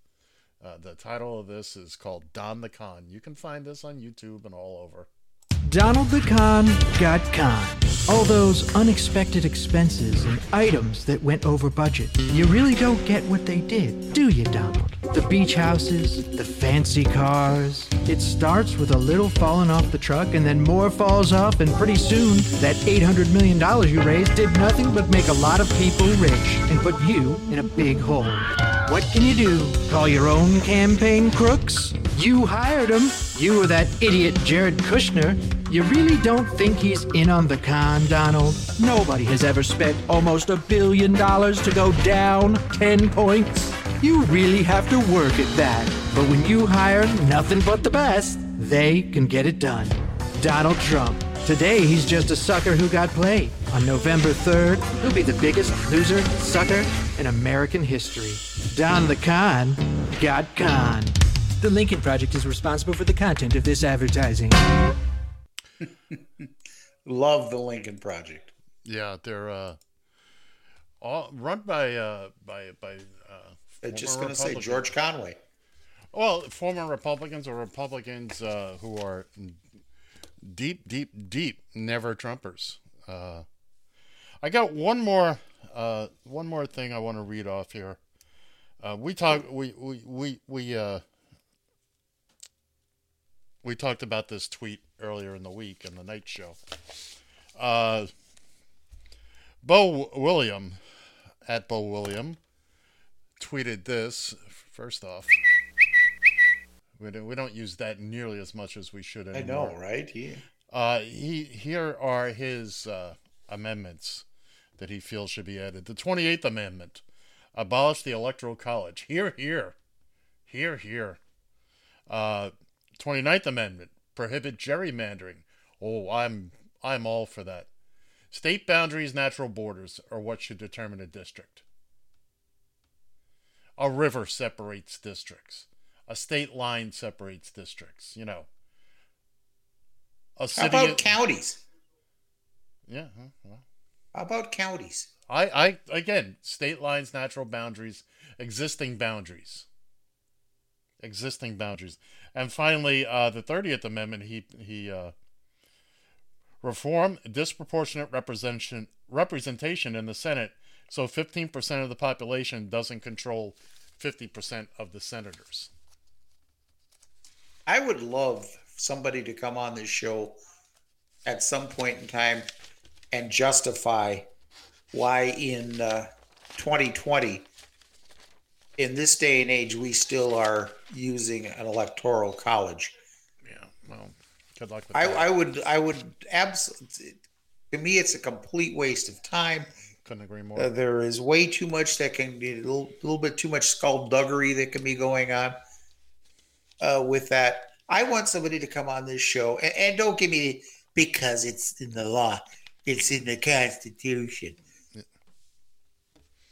Uh, the title of this is called Don the Con. You can find this on YouTube and all over. Donald the Con got conned. All those unexpected expenses and items that went over budget. You really don't get what they did, do you, Donald? The beach houses, the fancy cars. It starts with a little falling off the truck and then more falls off, and pretty soon that eight hundred million dollars you raised did nothing but make a lot of people rich and put you in a big hole. What can you do? Call your own campaign crooks? You hired them. You were that idiot Jared Kushner. You really don't think he's in on the con, Donald? Nobody has ever spent almost a billion dollars to go down ten points. You really have to work at that. But when you hire nothing but the best, they can get it done. Donald Trump. Today, he's just a sucker who got played. On November third, he'll be the biggest loser, sucker in American history. Don the Con got conned. The Lincoln Project is responsible for the content of this advertising. Love the Lincoln Project. Yeah, they're uh, all run by uh, by by. Uh, I'm just going to say George Conway. Well, former Republicans or Republicans uh, who are deep, deep, deep never Trumpers. Uh, I got one more uh, one more thing I want to read off here. Uh, we talked we we we we uh, we talked about this tweet earlier in the week in the night show. Uh, Bo William at Bo William tweeted this. First off, we don't, we don't use that nearly as much as we should anymore. I know, right? Yeah. Uh, he here are his uh, amendments that he feels should be added. The twenty-eighth Amendment, abolish the Electoral College. Hear, hear, hear, hear. Uh, twenty-ninth Amendment, prohibit gerrymandering. Oh, I'm I'm all for that. State boundaries, natural borders are what should determine a district. A river separates districts. A state line separates districts. You know. A city. How about counties? Yeah. Well. How about counties? I, I again, state lines, natural boundaries, existing boundaries. Existing boundaries, and finally, uh, the thirtieth Amendment. He he. Uh, reform disproportionate representation representation in the Senate, so fifteen percent of the population doesn't control fifty percent of the senators. I would love somebody to come on this show at some point in time and justify why in uh, twenty twenty, in this day and age, we still are using an electoral college. Yeah, well, good luck with I, that. I would, I would absolutely, to me, it's a complete waste of time. Couldn't agree more. Uh, there is way too much that can be, a little, little bit too much skullduggery that can be going on uh, with that. I want somebody to come on this show, and, and don't give me, because it's in the law, it's in the Constitution. Yeah.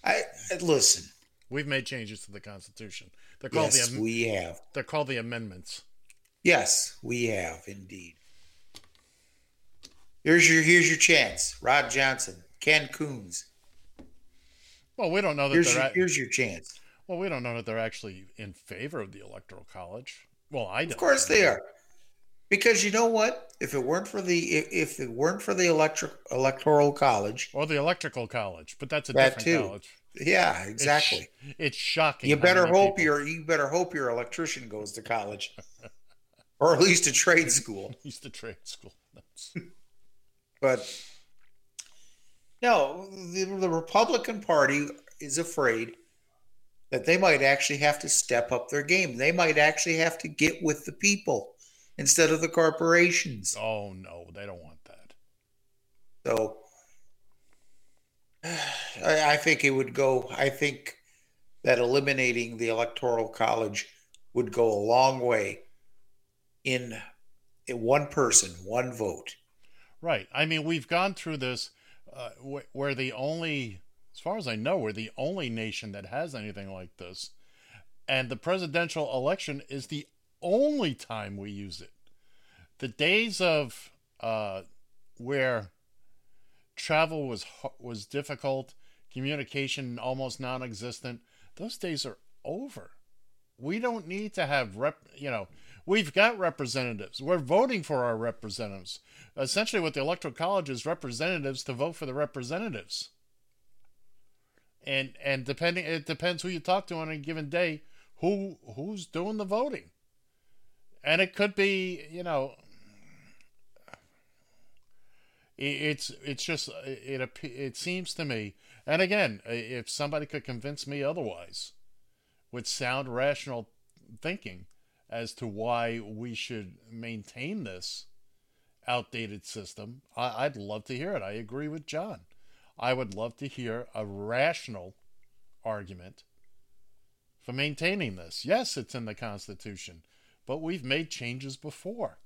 I listen. We've made changes to the Constitution. They're called yes, the, we have. They're called the amendments. Yes, we have indeed. Here's your here's your chance, Rod Johnson, Ken Coons. Well, we don't know that. Here's, your, at, here's your chance. Well, we don't know that they're actually in favor of the Electoral College. Well, I don't. Of course they are, because you know what? If it weren't for the if it weren't for the electric electoral college or the electrical college, but that's a that different too. College. Yeah, exactly. It's, it's shocking. You better hope people. your you better hope your electrician goes to college. Or at least a trade school. At least a trade school. But no, the, the Republican Party is afraid that they might actually have to step up their game. They might actually have to get with the people instead of the corporations. Oh, no, they don't want that. So I, I think it would go, I think that eliminating the Electoral College would go a long way. In, in one person, one vote. Right. I mean, we've gone through this. Uh, we're the only, as far as I know, we're the only nation that has anything like this. And the presidential election is the only time we use it. The days of uh, where travel was was difficult, communication almost non-existent, those days are over. We don't need to have, rep, you know, we've got representatives. We're voting for our representatives. Essentially what the Electoral College is, representatives to vote for the representatives. And and depending it depends who you talk to on a given day, who who's doing the voting. And it could be, you know, it's it's just it it seems to me. And again, if somebody could convince me otherwise with sound rational thinking as to why we should maintain this outdated system, I, I'd love to hear it. I agree with John. I would love to hear a rational argument for maintaining this. Yes, it's in the Constitution, but we've made changes before.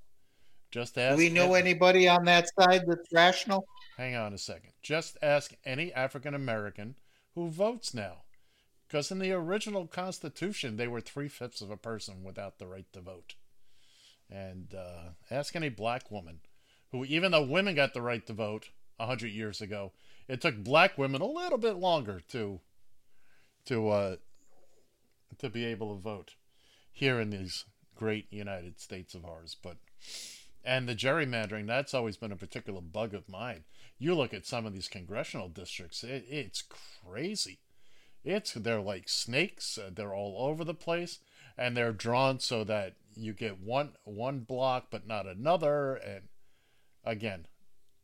Just ask. Do we know any, anybody on that side that's rational? Hang on a second. Just ask any African American who votes now. Because in the original Constitution, they were three-fifths of a person without the right to vote. And uh, ask any black woman, who, even though women got the right to vote one hundred years ago, it took black women a little bit longer to to uh, to be able to vote here in these great United States of ours. But and the gerrymandering, that's always been a particular bug of mine. You look at some of these congressional districts, it, it's crazy. It's they're like snakes. Uh, they're all over the place, and they're drawn so that you get one one block but not another. And again,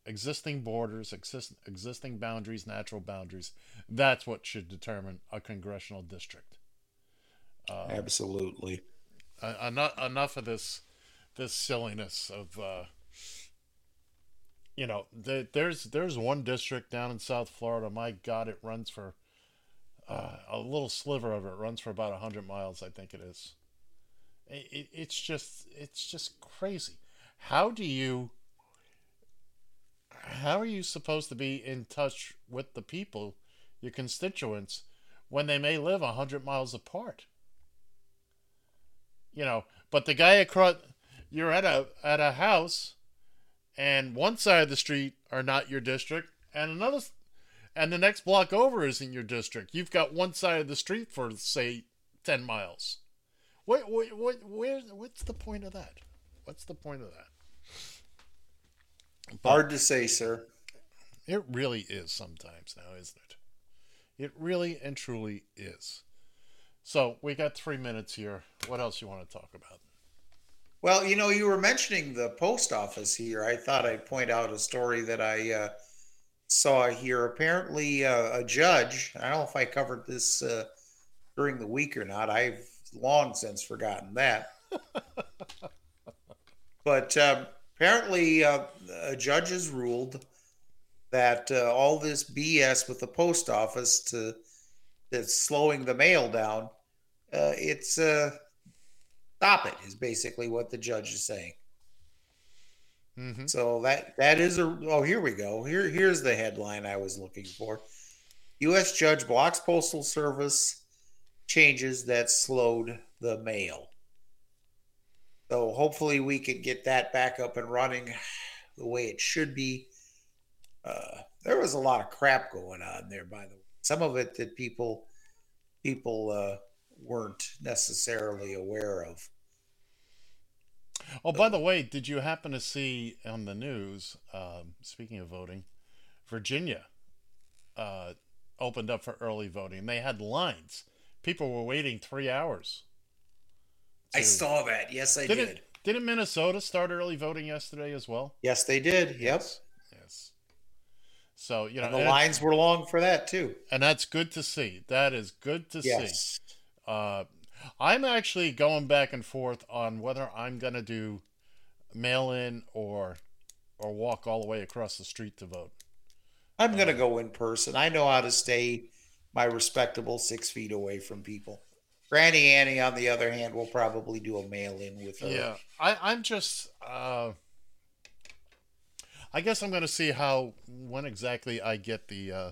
existing borders, exist, existing boundaries, natural boundaries. That's what should determine a congressional district. Uh, Absolutely. Enough enough of this this silliness of. Uh, You know, the, there's there's one district down in South Florida. My God, it runs for uh, a little sliver of it runs for about a hundred miles. I think it is. It, it, it's just it's just crazy. How do you? How are you supposed to be in touch with the people, your constituents, when they may live a hundred miles apart? You know, but the guy across, you're at a at a house. And one side of the street are not your district, and another, and the next block over isn't your district. You've got one side of the street for, say, ten miles. What, what, what, where, what's the point of that? What's the point of that? But hard to say, sir. It really is sometimes now, isn't it? It really and truly is. So we got three minutes here. What else you want to talk about? Well, you know, you were mentioning the post office here. I thought I'd point out a story that I uh, saw here. Apparently, uh, a judge, I don't know if I covered this uh, during the week or not. I've long since forgotten that. But uh, apparently, uh, a judge has ruled that uh, all this B S with the post office to that's slowing the mail down, uh, it's... Uh, Stop it is basically what the judge is saying. Mm-hmm. So that that is a oh here we go here here's the headline I was looking for. U S judge blocks postal service changes that slowed the mail. So hopefully we can get that back up and running the way it should be. Uh, there was a lot of crap going on there, by the way. Some of it that people people. Uh, weren't necessarily aware of. Oh, by the way, did you happen to see on the news, um, speaking of voting, Virginia uh, opened up for early voting. They had lines. People were waiting three hours. To... I saw that. Yes, I didn't, did. Didn't Minnesota start early voting yesterday as well? Yes, they did. Yes. Yep. Yes. So, you know. And the lines were long for that, too. And that's good to see. That is good to yes. see. Uh, I'm actually going back and forth on whether I'm going to do mail-in or or walk all the way across the street to vote. I'm going to uh, go in person. I know how to stay my respectable six feet away from people. Granny Annie, on the other hand, will probably do a mail-in with her. Yeah, I, I'm just... Uh, I guess I'm going to see how... When exactly I get the uh,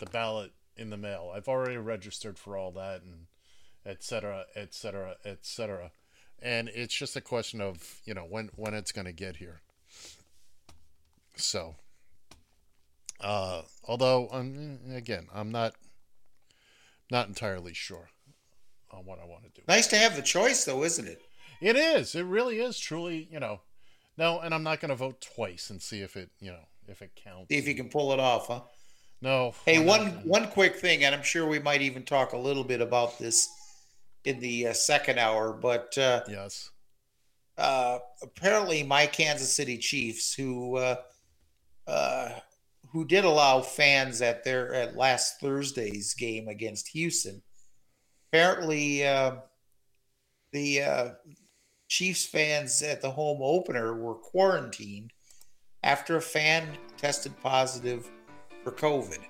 the ballot in the mail. I've already registered for all that, and et cetera, et cetera, et cetera. And it's just a question of, you know, when, when it's going to get here. So, uh, although I'm, again, I'm not, not entirely sure on what I want to do. Nice to have the choice though, isn't it? It is. It really is truly, you know, no, and I'm not going to vote twice and see if it, you know, if it counts. See if you can pull it off, huh? No. Hey, one one quick thing, and I'm sure we might even talk a little bit about this in the uh, second hour, but uh, yes, uh, apparently my Kansas City Chiefs, who uh, uh, who did allow fans at their at last Thursday's game against Houston, apparently uh, the uh, Chiefs fans at the home opener were quarantined after a fan tested positive for COVID.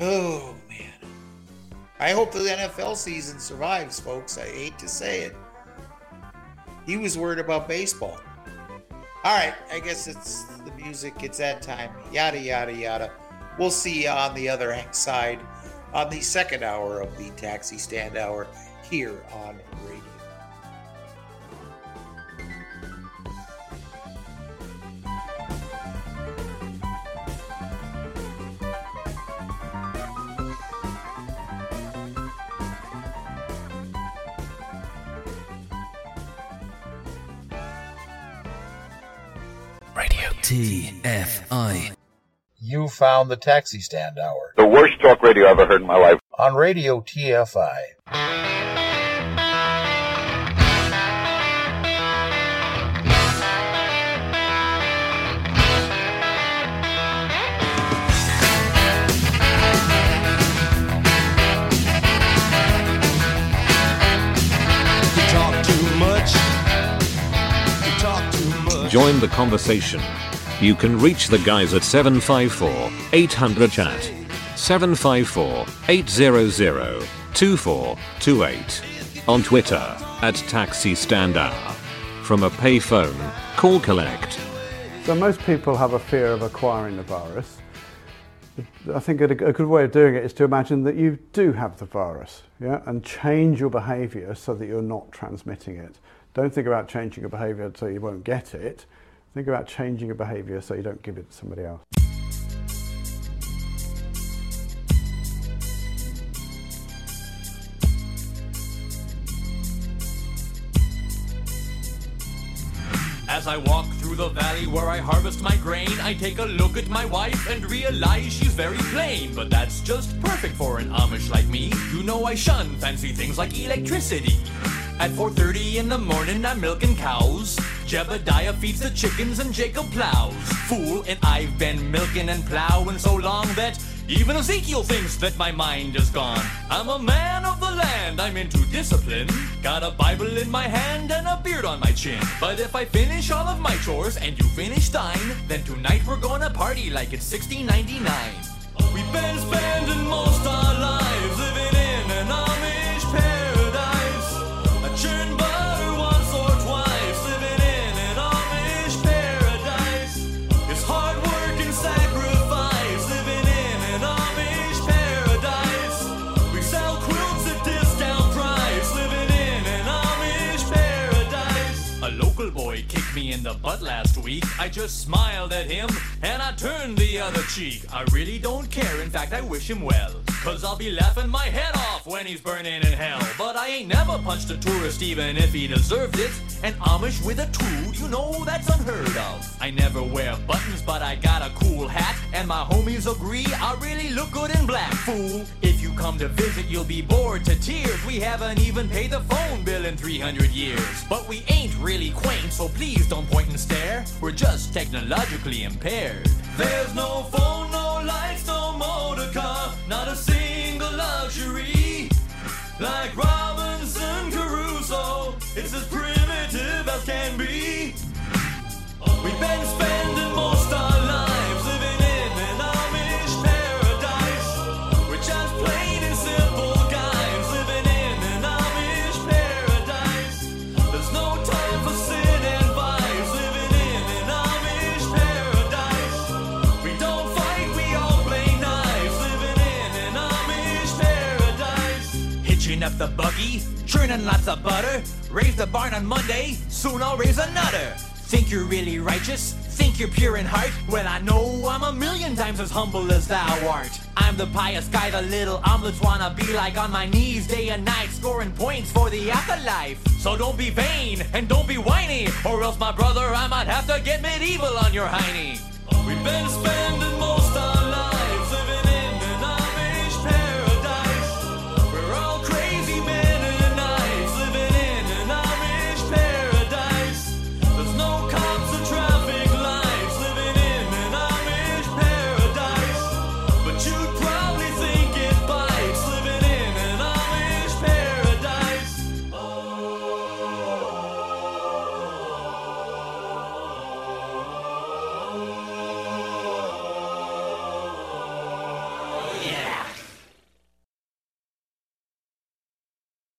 Oh man, I hope the N F L season survives, folks. I hate to say it. He was worried about baseball. All right, I guess it's the music. It's that time. Yada yada yada. We'll see you on the other side on the second hour of the Taxi Stand Hour here on Radio. T F I. You found the Taxi Stand Hour. The worst talk radio I've ever heard in my life. On Radio T F I. You talk too much. You talk too much. Join the conversation. You can reach the guys at seven five four, eight hundred, chat, seven five four, eight hundred, two four two eight, on Twitter, at Taxi Stand Hour. From a payphone, call collect. So most people have a fear of acquiring the virus. I think a good way of doing it is to imagine that you do have the virus, yeah, and change your behaviour so that you're not transmitting it. Don't think about changing your behaviour so you won't get it. Think about changing your behaviour so you don't give it to somebody else. As I walk through the valley where I harvest my grain, I take a look at my wife and realize she's very plain. But that's just perfect for an Amish like me. You know I shun fancy things like electricity. At four thirty in the morning, I'm milking cows. Jebediah feeds the chickens and Jacob plows. Fool, and I've been milking and plowing so long that even Ezekiel thinks that my mind is gone. I'm a man of the land, I'm into discipline. Got a Bible in my hand and a beard on my chin. But if I finish all of my chores and you finish thine, then tonight we're gonna party like it's sixteen ninety-nine. We've been spending most our lives living in an Amish paradise. Churn butter once or twice, living in an Amish paradise. It's hard work and sacrifice, living in an Amish paradise. We sell quilts at discount price, living in an Amish paradise. A local boy kicked me in the butt last week. I just smiled at him and I turned the other cheek. I really don't care, in fact I wish him well, 'cause I'll be laughing my head off when he's burning in hell. But I ain't never punched a tourist even if he deserved it. An Amish with a tool, you know that's unheard of. I never wear buttons but I got a cool hat, and my homies agree I really look good in black. Fool, if you come to visit you'll be bored to tears. We haven't even paid the phone bill in three hundred years. But we ain't really quaint, so please don't point and stare. We're just technologically impaired. There's no phone, no lights, no motor car, not a single luxury. Like Robinson Crusoe, it's as primitive as can be. We've been spending most our lives living in an Amish paradise. We're just plain and simple guys living in an Amish paradise. There's no time for sin and vice, living in an Amish paradise. We don't fight, we all play knives, living in an Amish paradise. Hitching up the buggy, churning lots of butter. Raise the barn on Monday, soon I'll raise another. Think you're really righteous? Think you're pure in heart? Well, I know I'm a million times as humble as thou art. I'm the pious guy the little omelets wanna be like, on my knees day and night, scoring points for the afterlife. So don't be vain and don't be whiny, or else, my brother, I might have to get medieval on your hiney. We've been spending most our lives living in an Amish paradise. We're all crazy men and knives living in an Amish paradise. There's no cops or traffic lights living in an Amish paradise. But you'd probably think it bites living in an Amish paradise.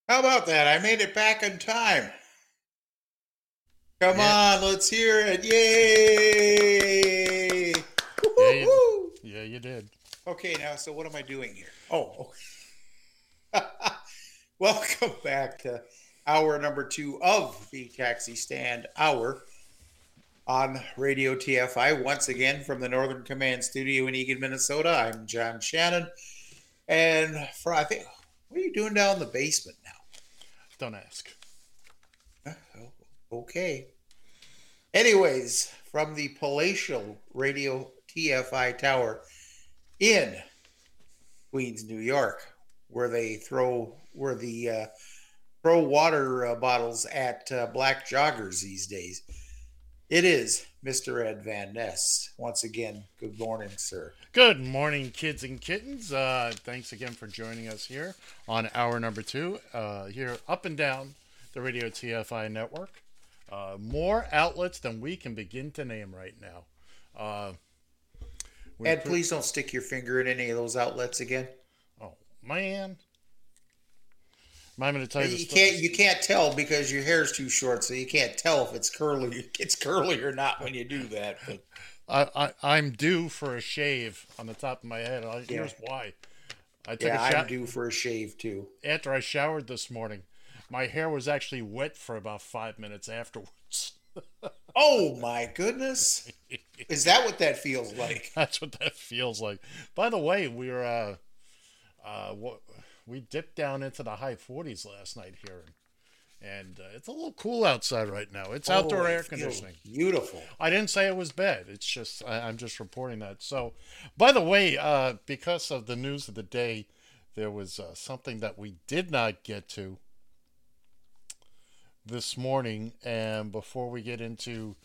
How about that? I made it back in time. Come yeah. on, let's hear it. Yay! Yeah you, yeah, you did. Okay, now, so what am I doing here? Oh, okay. Welcome back to hour number two of the Taxi Stand Hour on Radio T F I. Once again, from the Northern Command Studio in Eagan, Minnesota, I'm John Shannon. And for, I think, what are you doing down in the basement now? Don't ask. Okay. Anyways, from the palatial Radio T F I tower in Queens, New York, where they throw where the uh, throw water uh, bottles at uh, black joggers these days. It is Mister Ed Van Ness. Once again, good morning, sir. Good morning, kids and kittens. Uh, thanks again for joining us here on hour number two, uh, here up and down the Radio T F I network. Uh, more outlets than we can begin to name right now. Uh, Ed, pre- please don't stick your finger in any of those outlets again. Oh, man. I'm going to tell you, you this can't story. You can't tell because your hair's too short, so you can't tell if it's curly, it's curly or not when you do that. But I, I I'm due for a shave on the top of my head. I, yeah. Here's why. I took yeah, a sho- I'm due for a shave too. After I showered this morning, my hair was actually wet for about five minutes afterwards. Oh my goodness! Is that what that feels like? That's what that feels like. By the way, we we're uh uh what. We dipped down into the high forties last night here, and uh, it's a little cool outside right now. It's oh, outdoor air conditioning. Beautiful. I didn't say it was bad. It's just I, I'm just reporting that. So, by the way, uh, because of the news of the day, there was uh, something that we did not get to this morning. And before we get into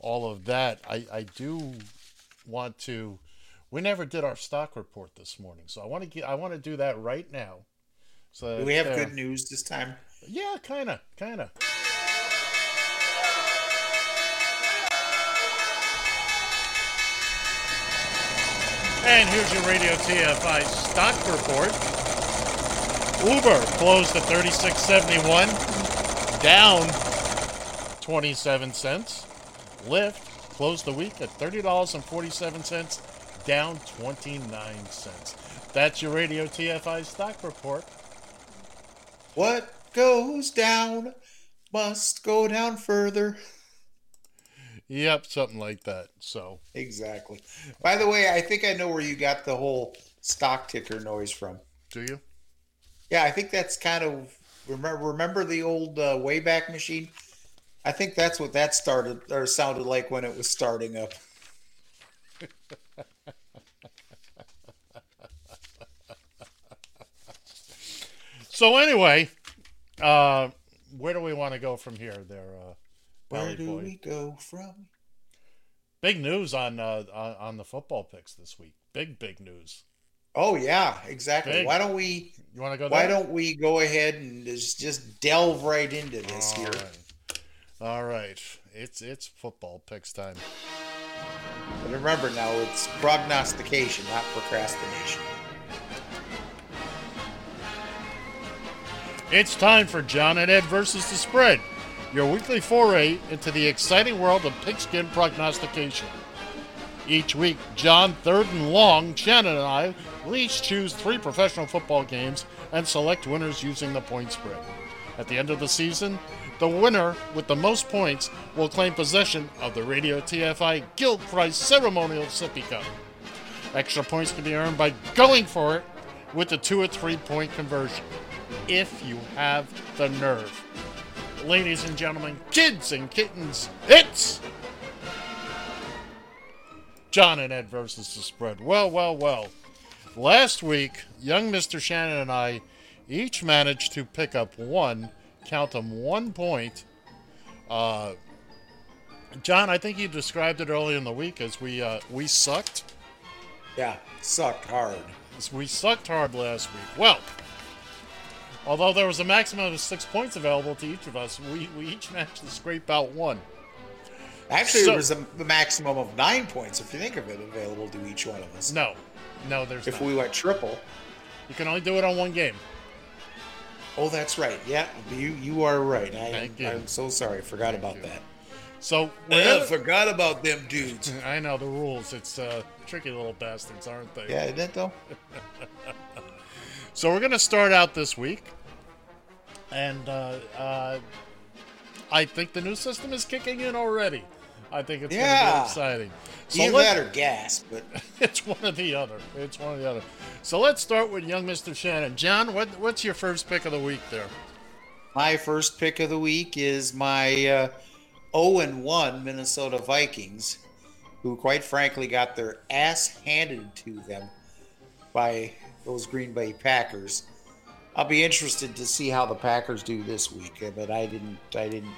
all of that, I, I do want to. We never did our stock report this morning, so I want to get, I want to do that right now. So do we have uh, good news this time? Yeah, kind of, kind of. And here's your Radio T F I stock report. Uber closed at thirty-six seventy-one, down twenty-seven cents. Lyft closed the week at thirty dollars and forty-seven cents. Down twenty-nine cents. That's your Radio T F I stock report. What goes down must go down further. Yep, something like that. So exactly. By the way, I think I know where you got the whole stock ticker noise from. Do you? Yeah, I think that's kind of remember remember the old uh, Wayback Machine. I think that's what that started or sounded like when it was starting up. So anyway, uh, where do we want to go from here there, uh, Where do boy? we go from? Big news on uh, on the football picks this week. Big, big news. Oh, yeah, exactly. Big. Why don't we you want to go? Why there? don't we go ahead and just, just delve right into this All here? Right. All right. It's, it's football picks time. But remember now, it's prognostication, not procrastination. It's time for John and Ed versus the Spread, your weekly foray into the exciting world of pigskin prognostication. Each week, John, third and long, Shannon and I will each choose three professional football games and select winners using the point spread. At the end of the season, the winner with the most points will claim possession of the Radio T F I Guild Prize Ceremonial Sippy Cup. Extra points can be earned by going for it with a two or three point conversion. If you have the nerve. Ladies and gentlemen, kids and kittens, it's John and Ed versus the Spread. Well, well, well. Last week, young Mister Shannon and I each managed to pick up one, count them one point. Uh, John, I think you described it early in the week as we uh, we sucked. Yeah, sucked hard. We sucked hard last week. Well, although there was a maximum of six points available to each of us, we, we each managed to scrape out one. Actually, so, there was a, a maximum of nine points, if you think of it, available to each one of us. No. No, there's If not. we went triple. You can only do it on one game. Oh, that's right. Yeah, you you are right. I, Thank you. I'm so sorry. I forgot Thank about you. that. So I gonna, forgot about them dudes. I know, the rules. It's uh, tricky little bastards, aren't they? Yeah, isn't it, though? So we're going to start out this week, and uh, uh, I think the new system is kicking in already. I think it's yeah. going to be exciting. So Either that or gas, but... It's one or the other. It's one or the other. So let's start with young Mister Shannon. John, what, what's your first pick of the week there? My first pick of the week is my uh, oh and one Minnesota Vikings, who quite frankly got their ass handed to them by those Green Bay Packers. I'll be interested to see how the Packers do this week, but I didn't, I didn't,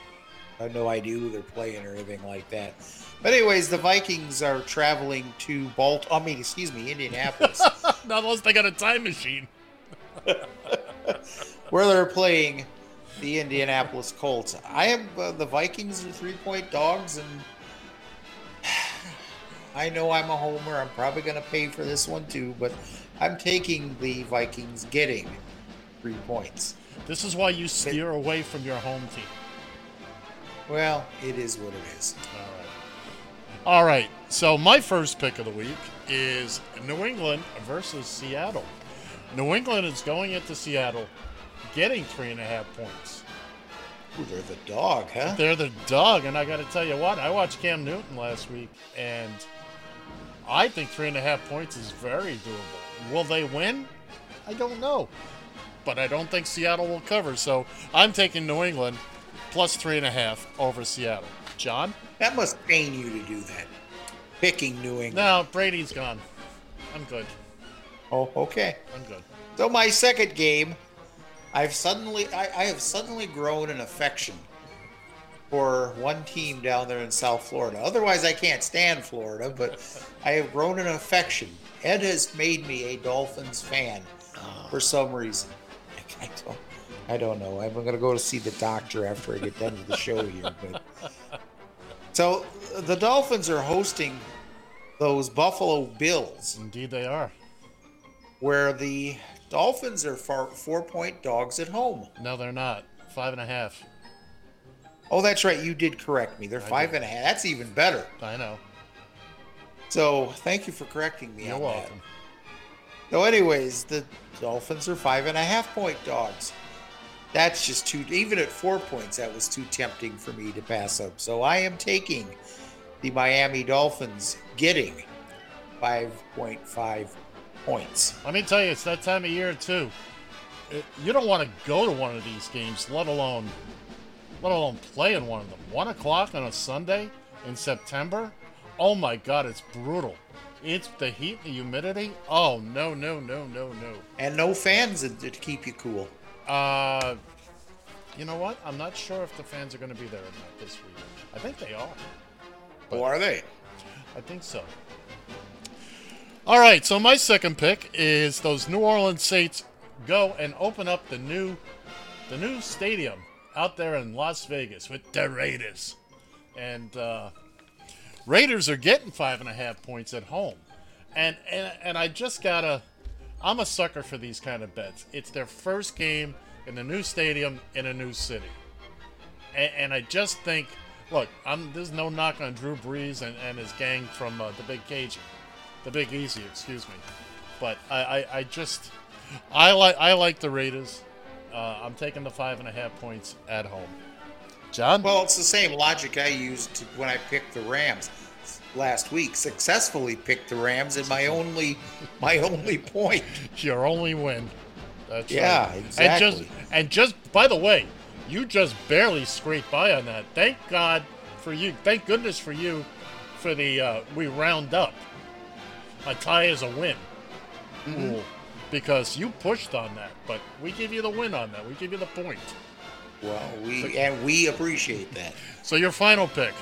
I have no idea who they're playing or anything like that. But anyways, the Vikings are traveling to Balt. I mean, excuse me, Indianapolis. Not unless they got a time machine. Where they're playing the Indianapolis Colts. I have uh, the Vikings are three-point dogs, and I know I'm a homer. I'm probably going to pay for this one too, but I'm taking the Vikings getting three points. This is why you steer but, away from your home team. Well, it is what it is. All right. All right. So my first pick of the week is New England versus Seattle. New England is going into Seattle, getting three and a half points. Ooh, they're the dog, huh? They're the dog, and I got to tell you what, I watched Cam Newton last week, and I think three and a half points is very doable. Will they win? I don't know, but I don't think Seattle will cover, so I'm taking New England plus three and a half over Seattle. John? That must pain you to do that, picking New England. No, Brady's gone. I'm good. Oh, okay. I'm good. So my second game, I've suddenly, I, I have suddenly grown an affection for one team down there in South Florida. Otherwise, I can't stand Florida, but I have grown an affection. Ed has made me a Dolphins fan oh. for some reason. I don't, I don't know. I'm going to go to see the doctor after I get done with the show here. But. So the Dolphins are hosting those Buffalo Bills. Indeed, they are. Where the Dolphins are four, four-point dogs at home. No, they're not. Five and a half. Oh, that's right. You did correct me. They're I five know. and a half. That's even better. I know. So thank you for correcting me You're on welcome. that. So anyways, the Dolphins are five and a half point dogs. That's just too, even at four points, that was too tempting for me to pass up. So I am taking the Miami Dolphins getting five point five points. Let me tell you, it's that time of year too. It, you don't want to go to one of these games, let alone, let alone play in one of them. One o'clock on a Sunday in September. Oh my God, it's brutal. It's the heat, the humidity. Oh no, no, no, no, no. And no fans to keep you cool. Uh, you know what? I'm not sure if the fans are going to be there or not this week. I think they are. But oh, are they? I think so. All right, so my second pick is those New Orleans Saints go and open up the new the new stadium out there in Las Vegas with the Raiders. And uh, Raiders are getting five and a half points at home. And, and and I just gotta, I'm a sucker for these kind of bets. It's their first game in the new stadium in a new city. And, and I just think, look, I'm, there's no knock on Drew Brees and, and his gang from uh, the Big Cajun. The Big Easy, excuse me, but I, I, I just, I like, I like the Raiders. Uh, I'm taking the five and a half points at home. John? Well, it's the same logic I used when I picked the Rams last week. Successfully picked the Rams in my only, my only point. Your only win. That's yeah, right. exactly. And just, and just, by the way, you just barely scraped by on that. Thank God for you. Thank goodness for you, for the uh, we round up. A tie is a win, mm-hmm. because you pushed on that, but we give you the win on that. We give you the point. Well, we so, and we appreciate that. So your final pick.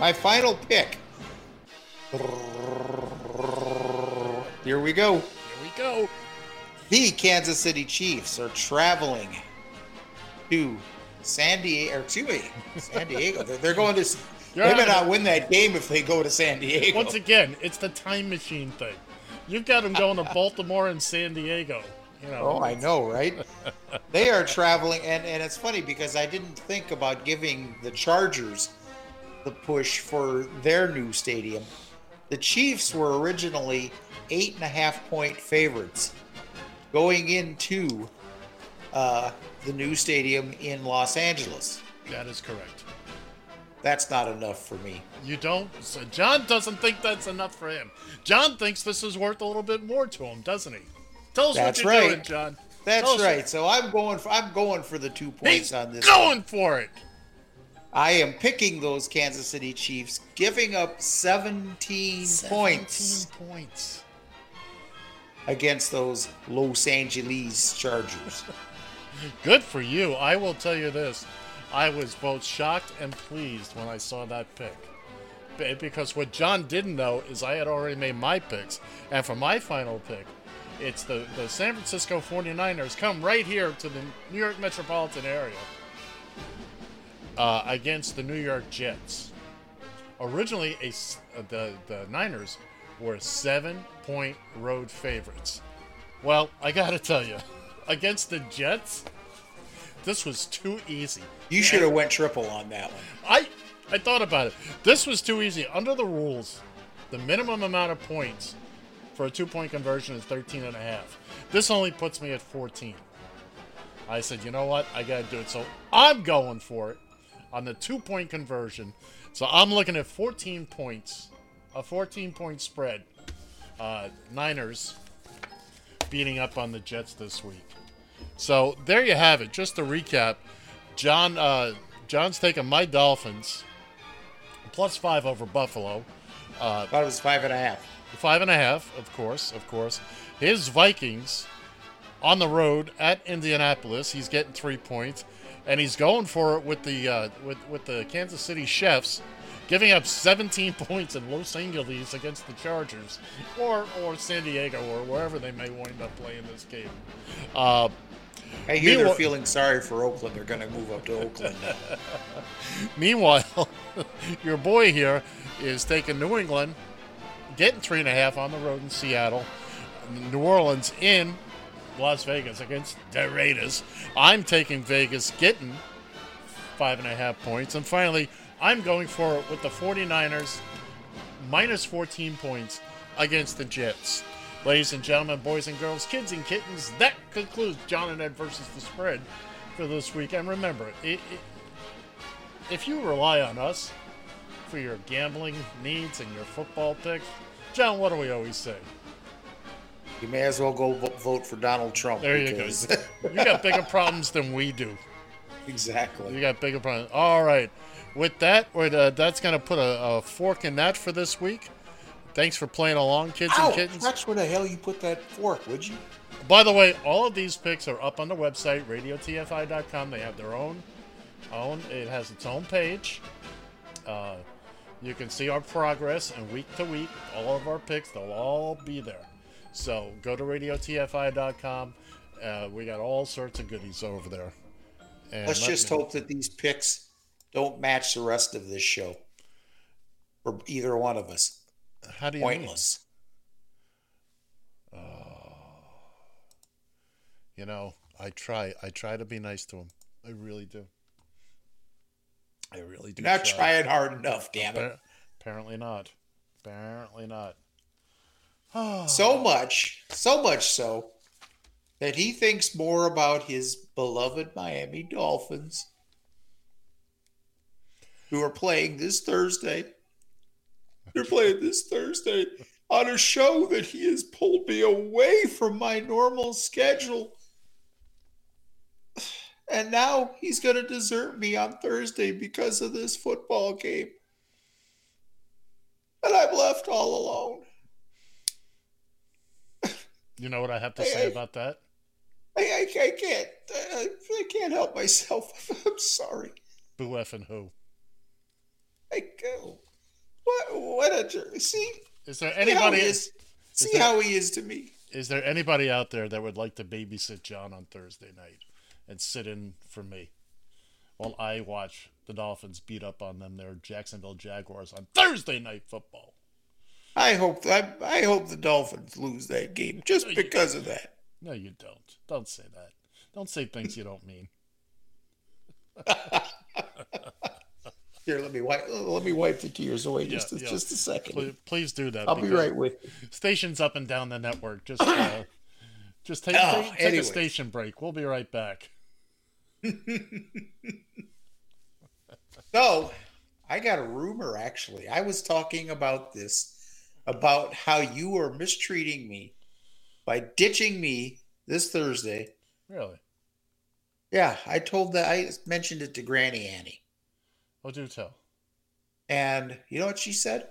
My final pick. Here we go. Here we go. The Kansas City Chiefs are traveling to San Diego. Or to me, San Diego. they're, they're going to. They may not win that game if they go to San Diego. Once again, it's the time machine thing. You've got them going to Baltimore and San Diego. You know. Oh, I know, right? They are traveling, and, and it's funny because I didn't think about giving the Chargers the push for their new stadium. The Chiefs were originally eight and a half point favorites going into uh, the new stadium in Los Angeles. That is correct. That's not enough for me. You don't? So John doesn't think that's enough for him. John thinks this is worth a little bit more to him, doesn't he? Tell us that's what you're right. doing, John. That's Tell right. So I'm going for I'm going for the two points He's on this. Going one. for it. I am picking those Kansas City Chiefs, giving up seventeen, seventeen points. points against those Los Angeles Chargers. Good for you. I will tell you this. I was both shocked and pleased when I saw that pick. Because what John didn't know is I had already made my picks. And for my final pick, it's the, the San Francisco 49ers come right here to the New York metropolitan area uh, against the New York Jets. Originally, a, the, the Niners were seven-point road favorites. Well, I got to tell you, against the Jets, this was too easy. You should have went triple on that one. I, I thought about it. This was too easy. Under the rules, the minimum amount of points for a two-point conversion is thirteen and a half. This only puts me at fourteen. I said, you know what? I got to do it. So I'm going for it on the two-point conversion. So I'm looking at fourteen points, a fourteen-point spread. Uh, Niners beating up on the Jets this week. So there you have it. Just to recap, John uh, John's taking my Dolphins, plus five over Buffalo. Uh, I thought it was five and a half. Five and a half, of course, of course. His Vikings on the road at Indianapolis. He's getting three points, and he's going for it with the uh, with with the Kansas City Chiefs, giving up seventeen points in Los Angeles against the Chargers, or or San Diego, or wherever they may wind up playing this game. Uh, I hear they're feeling sorry for Oakland. They're going to move up to Oakland now. Meanwhile, your boy here is taking New England, getting three and a half on the road in Seattle. New Orleans in Las Vegas against the Raiders. I'm taking Vegas, getting five and a half points. And finally, I'm going for it with the 49ers, minus fourteen points against the Jets. Ladies and gentlemen, boys and girls, kids and kittens, that concludes John and Ed versus the spread for this week. And remember, it, it, if you rely on us for your gambling needs and your football picks, John, what do we always say? You may as well go vote for Donald Trump. There you because... go. You got bigger problems than we do. Exactly. You got bigger problems. All right. With that, with, uh, that's going to put a, a fork in that for this week. Thanks for playing along, kids Ow, and kittens. That's where the hell you put that fork, would you? By the way, all of these picks are up on the website, radio T F I dot com. They have their own. own. It has its own page. Uh, you can see our progress, and week to week, all of our picks, they'll all be there. So go to radio T F I dot com. Uh, we got all sorts of goodies over there. And Let's let just hope know. that these picks don't match the rest of this show for either one of us. How do you Pointless. mean? Oh. You know, I try. I try to be nice to him. I really do. I really do. You're not try. trying hard enough, damn it. Apparently not. Apparently not. So much, so much so, that he thinks more about his beloved Miami Dolphins, who are playing this Thursday. They're playing this Thursday on a show that he has pulled me away from my normal schedule. And now he's going to desert me on Thursday because of this football game. And I'm left all alone. You know what I have to I, say I, about that? I, I, I can't. I, I can't help myself. I'm sorry. Boo effing who? I go. What? What a see? Is there anybody? See how he is, is, there, how he is to me. Is there anybody out there that would like to babysit John on Thursday night and sit in for me while I watch the Dolphins beat up on them, their Jacksonville Jaguars, on Thursday night football? I hope I, I hope the Dolphins lose that game just no, because of that. No, you don't. Don't say that. Don't say things you don't mean. Here, let me wipe let me wipe the tears away yeah, just a, yeah. just a second. Please, please do that. I'll be right with you. Stations up and down the network. Just uh, just take, oh, take, take a station break. We'll be right back. So, I got a rumor actually. I was talking about this. About how you were mistreating me by ditching me this Thursday. Really? Yeah, I told that. I mentioned it to Granny Annie. Oh, do tell. And you know what she said?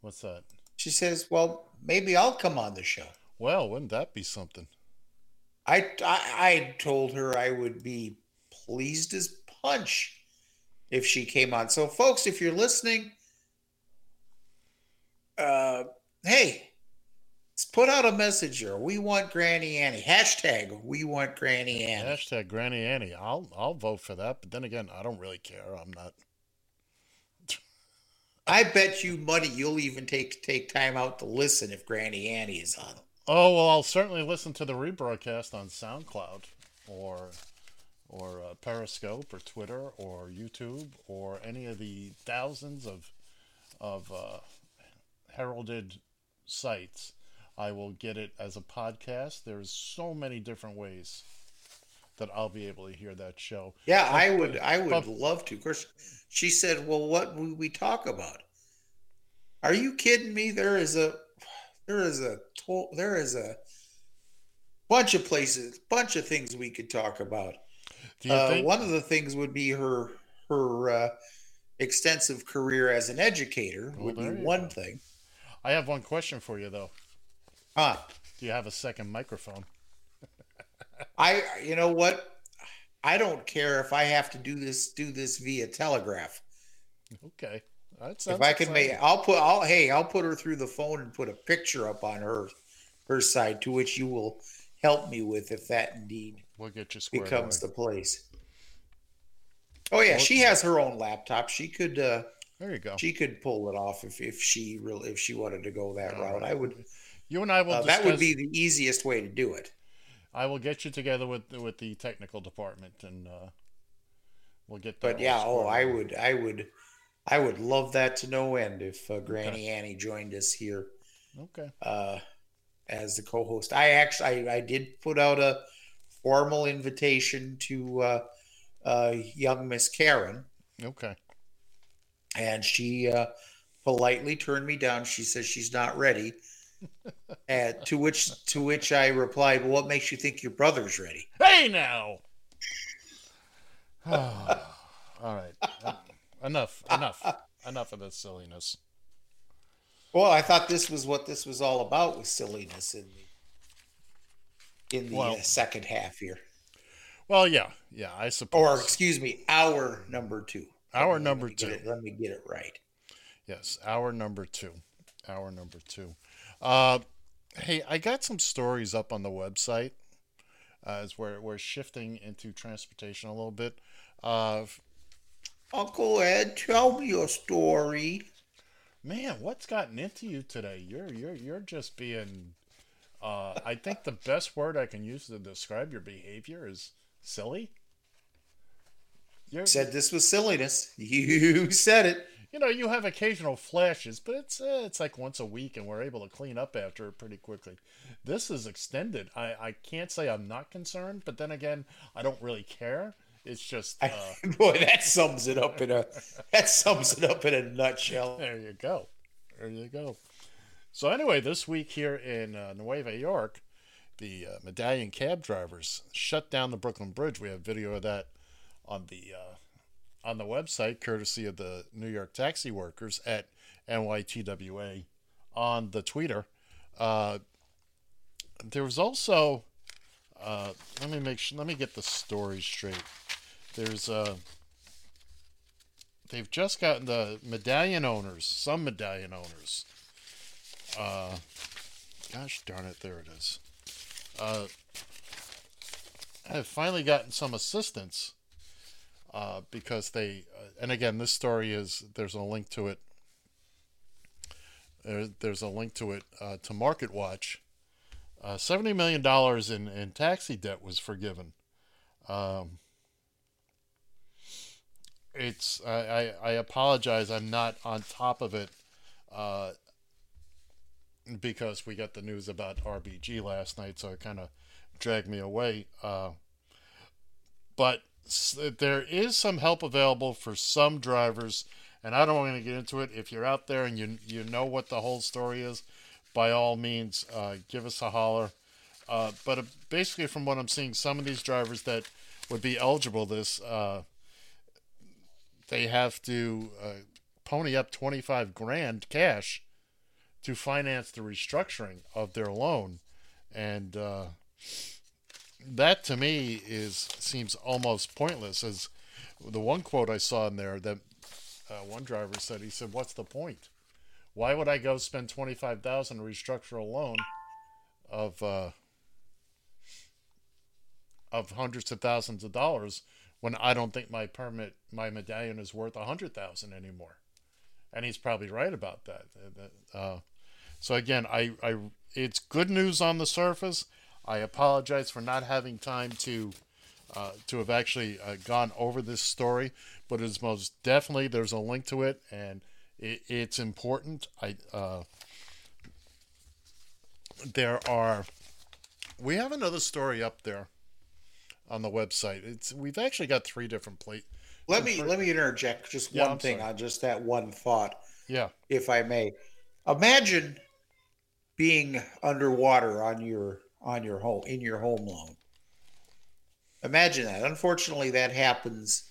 What's that? She says, well, maybe I'll come on the show. Well, wouldn't that be something? I, I, I told her I would be pleased as punch if she came on. So, folks, if you're listening, uh, hey, let's put out a message here. We want Granny Annie. Hashtag we want Granny Annie. Hashtag Granny Annie. I'll, I'll vote for that. But then again, I don't really care. I'm not. I bet you money you'll even take take time out to listen if Granny Annie is on. Oh, well, I'll certainly listen to the rebroadcast on SoundCloud or or uh, Periscope or Twitter or YouTube or any of the thousands of of uh, heralded sites. I will get it as a podcast. There's so many different ways that I'll be able to hear that show. Yeah, but, I would I would but, love to. Of course, she said, well, what would we talk about? Are you kidding me? There is a there is a there is a bunch of places, bunch of things we could talk about. Do you uh, think- one of the things would be her her uh, extensive career as an educator well, would be one go. thing. I have one question for you though. Ah, huh. Do you have a second microphone? I, you know what? I don't care if I have to do this, do this via telegraph. Okay. That sounds if I can make, I'll put, I'll, hey, I'll put her through the phone and put a picture up on her, her side to which you will help me with if that indeed we'll get you squared becomes away. the place. Oh yeah. Well, she has her own laptop. She could, uh, there you go. She could pull it off if, if she really, if she wanted to go that All route, right. I would, you and I will, uh, discuss- that would be the easiest way to do it. I will get you together with with the technical department, and uh, we'll get. That but yeah, oh, I would, I would, I would love that to no end if uh, Granny okay. Annie joined us here. Okay. Uh, as the co-host, I actually I, I did put out a formal invitation to uh, uh, young Miss Karen. Okay. And she uh, politely turned me down. She says she's not ready. Uh, to which to which I replied, well, what makes you think your brother's ready? Hey, now! Oh, all right. Uh, enough, enough, enough of this silliness. Well, I thought this was what this was all about, was silliness in the, in the well, uh, second half here. Well, yeah, yeah, I suppose. Or, excuse me, hour number two. Hour let number me, two. It, let me get it right. Yes, hour number two. Hour number two. Uh, hey, I got some stories up on the website uh, as we're, we're shifting into transportation a little bit. Uh, Uncle Ed, tell me your story. Man, what's gotten into you today? You're you're you're just being. Uh, I think the best word I can use to describe your behavior is silly. You said this was silliness. You said it. You know, you have occasional flashes, but it's uh, it's like once a week, and we're able to clean up after it pretty quickly. This is extended. I, I can't say I'm not concerned, but then again, I don't really care. It's just uh... I, boy, that sums it up in a that sums it up in a nutshell. There you go, there you go. So anyway, this week here in uh, Nueva York, the uh, medallion cab drivers shut down the Brooklyn Bridge. We have video of that on the. Uh, on the website, courtesy of the New York taxi workers at N Y T W A on the Twitter. Uh, there was also, uh, let me make sure, let me get the story straight. There's uh they've just gotten the medallion owners, some medallion owners. Uh, gosh darn it. There it is. Uh, have finally gotten some assistance. Uh, because they, uh, and again, this story is, there's a link to it. There, there's a link to it, uh, to Market Watch. Uh, seventy million dollars in, in taxi debt was forgiven. Um, it's, I, I, I apologize. I'm not on top of it, uh, because we got the news about R B G last night, so it kind of dragged me away. Uh, but there is some help available for some drivers, and I don't want to get into it. If you're out there and you you know what the whole story is, by all means, uh, give us a holler. Uh, but basically, from what I'm seeing, some of these drivers that would be eligible this, uh, they have to uh, pony up twenty-five grand cash to finance the restructuring of their loan. And uh, that to me is seems almost pointless. As the one quote I saw in there that uh, one driver said, he said, what's the point? Why would I go spend twenty-five thousand dollars to restructure a loan of uh, of hundreds of thousands of dollars when I don't think my permit, my medallion is worth one hundred thousand dollars anymore? And he's probably right about that. Uh, so again, I, I, it's good news on the surface. I apologize for not having time to uh, to have actually uh, gone over this story, but it's most definitely, there's a link to it, and it, it's important. I uh, there are we have another story up there on the website. It's we've actually got three different plates. Let me let me interject just yeah, one I'm thing sorry. on just that one thought, yeah, if I may. Imagine being underwater on your on your home in your home loan. Imagine that. Unfortunately, that happens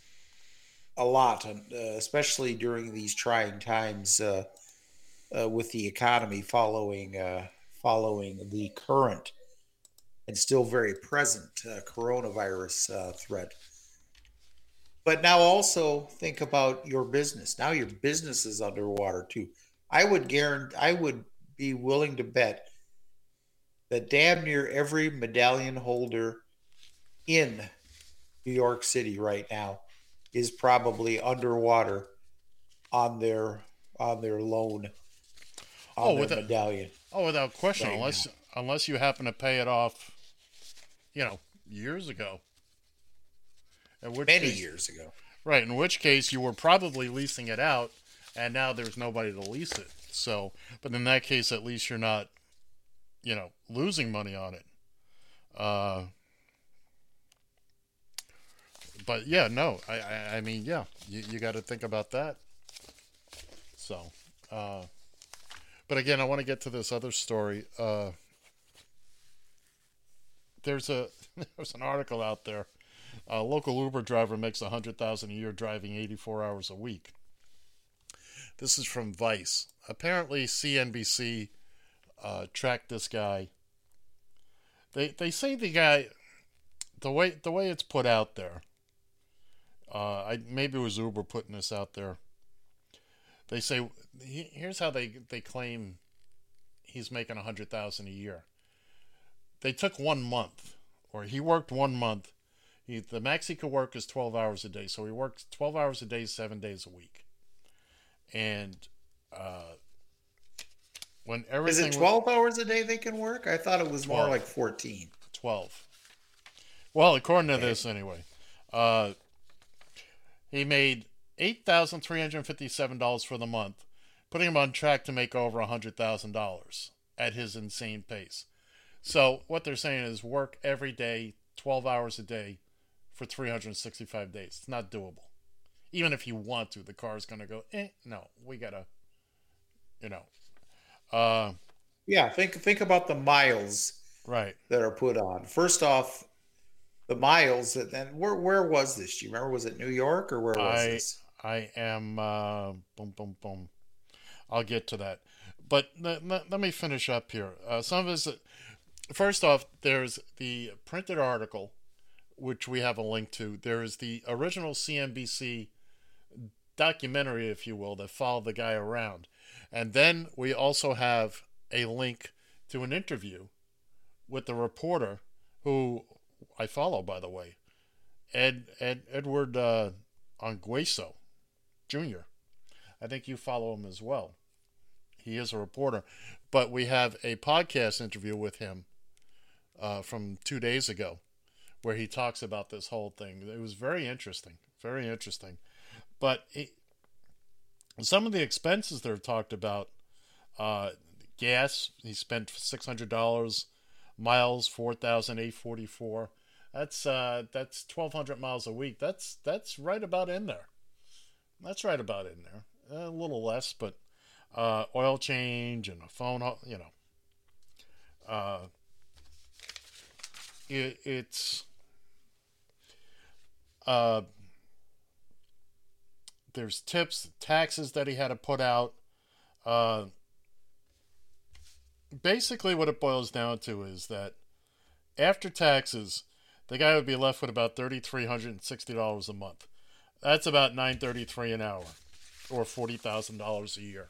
a lot, uh, especially during these trying times uh, uh, with the economy following uh, following the current and still very present uh, coronavirus uh, threat. But now also think about your business. Now your business is underwater too. I would guarantee, I would be willing to bet that damn near every medallion holder in New York City right now is probably underwater on their on their loan, on oh, their without, medallion. Oh, without question, right unless now. unless you happen to pay it off, you know, years ago. Many case, years ago. Right, in which case you were probably leasing it out, and now there's nobody to lease it. So, but in that case, at least you're not, you know, losing money on it. Uh, but yeah, no, I, I, I mean, yeah, you, you got to think about that. So, uh, but again, I want to get to this other story. Uh, there's a there's an article out there. A local Uber driver makes one hundred thousand dollars a year driving eighty-four hours a week. This is from Vice. Apparently, C N B C uh, tracked this guy. They they say the guy, the way the way it's put out there. Uh, I maybe it was Uber putting this out there. They say he, here's how they they claim he's making one hundred thousand dollars a year. They took one month, or he worked one month. He, the max he could work is twelve hours a day. So he works twelve hours a day, seven days a week. And uh, when everything... Is it twelve was, hours a day they can work? I thought it was twelve, more like fourteen. twelve. Well, according okay. to this anyway. Uh, he made eight thousand three hundred fifty-seven dollars for the month, putting him on track to make over one hundred thousand dollars at his insane pace. So what they're saying is work every day, twelve hours a day, for three hundred sixty-five days. It's not doable. Even if you want to, the car is going to go, eh, no, we got to, you know. Uh, yeah, think think about the miles right. that are put on. First off, the miles, and then where, where was this? Do you remember? Was it New York or where was I, this? I am, uh, boom, boom, boom. I'll get to that. But let, let, let me finish up here. Uh, some of us, first off, there's the printed article, which we have a link to. There is the original C N B C documentary, if you will, that followed the guy around. And then we also have a link to an interview with the reporter who I follow, by the way, Ed, Ed Edward uh, Ongueso, Junior I think you follow him as well. He is a reporter. But we have a podcast interview with him uh, from two days ago, where he talks about this whole thing. It was very interesting, very interesting. But it, some of the expenses they've talked about, uh, gas, he spent six hundred dollars, miles, four thousand eight hundred forty-four dollars. That's, uh, that's twelve hundred miles a week. That's, that's right about in there. That's right about in there. A little less, but uh, oil change and a phone, you know. Uh, it, it's... Uh, There's tips, taxes that he had to put out. Uh, basically what it boils down to is that after taxes, the guy would be left with about three thousand three hundred sixty dollars a month. That's about nine hundred thirty-three dollars an hour, or forty thousand dollars a year,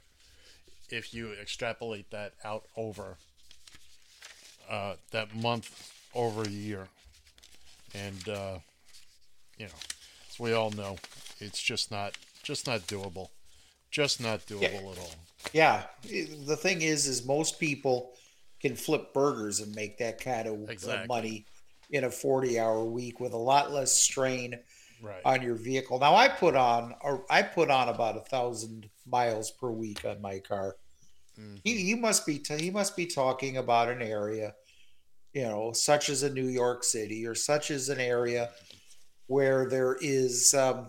if you extrapolate that out over uh, that month over a year. And, uh, you know, as we all know, it's just not just not doable. Just not doable yeah. at all. Yeah. The thing is, is most people can flip burgers and make that kind of exactly. money in a forty-hour week with a lot less strain right. on your vehicle. Now, I put on or I put on about a thousand miles per week on my car. Mm-hmm. He, he must be t- he must be talking about an area, you know, such as a New York City or such as an area where there is um,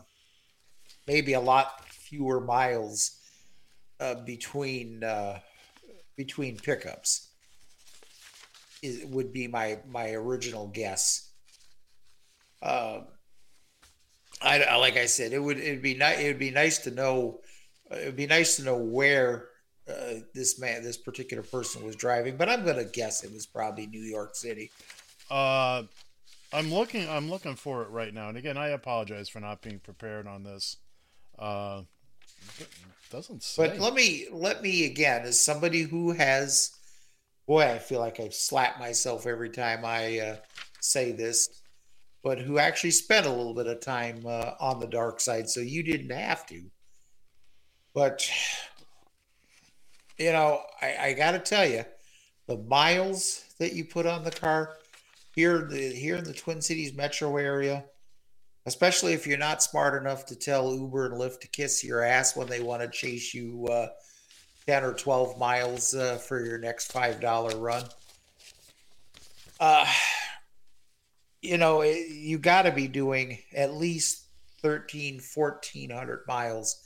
maybe a lot fewer miles uh, between uh, between pickups. It would be my, my original guess. Um, I like I said, it would it'd be nice. It'd be nice to know. It'd be nice to know where uh, this man, this particular person, was driving. But I'm gonna guess it was probably New York City. Uh, I'm looking. I'm looking for it right now. And again, I apologize for not being prepared on this. Uh, it doesn't say. But let me let me again, as somebody who has. Boy, I feel like I slap myself every time I uh, say this, but who actually spent a little bit of time uh, on the dark side, so you didn't have to. But, you know, I, I got to tell you, the miles that you put on the car here, the, here in the Twin Cities metro area, especially if you're not smart enough to tell Uber and Lyft to kiss your ass when they want to chase you uh ten or twelve miles uh, for your next five dollar run. Uh, you know, it, you got to be doing at least thirteen, fourteen hundred miles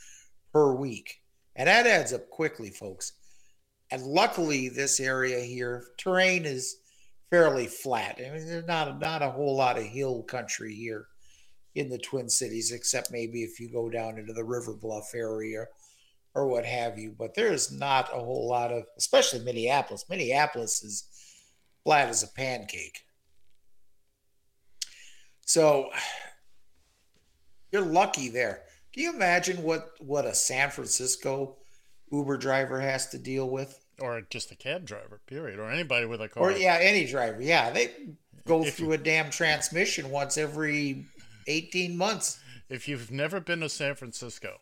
per week. And that adds up quickly, folks. And luckily, this area here, terrain is fairly flat. I mean, there's not, not a whole lot of hill country here in the Twin Cities, except maybe if you go down into the River Bluff area or what have you, but there's not a whole lot of, especially Minneapolis. Minneapolis is flat as a pancake. So you're lucky there. Can you imagine what, what a San Francisco Uber driver has to deal with? Or just a cab driver, period, or anybody with a car. Or yeah, any driver, yeah. They go if through you, a damn transmission once every eighteen months. If you've never been to San Francisco,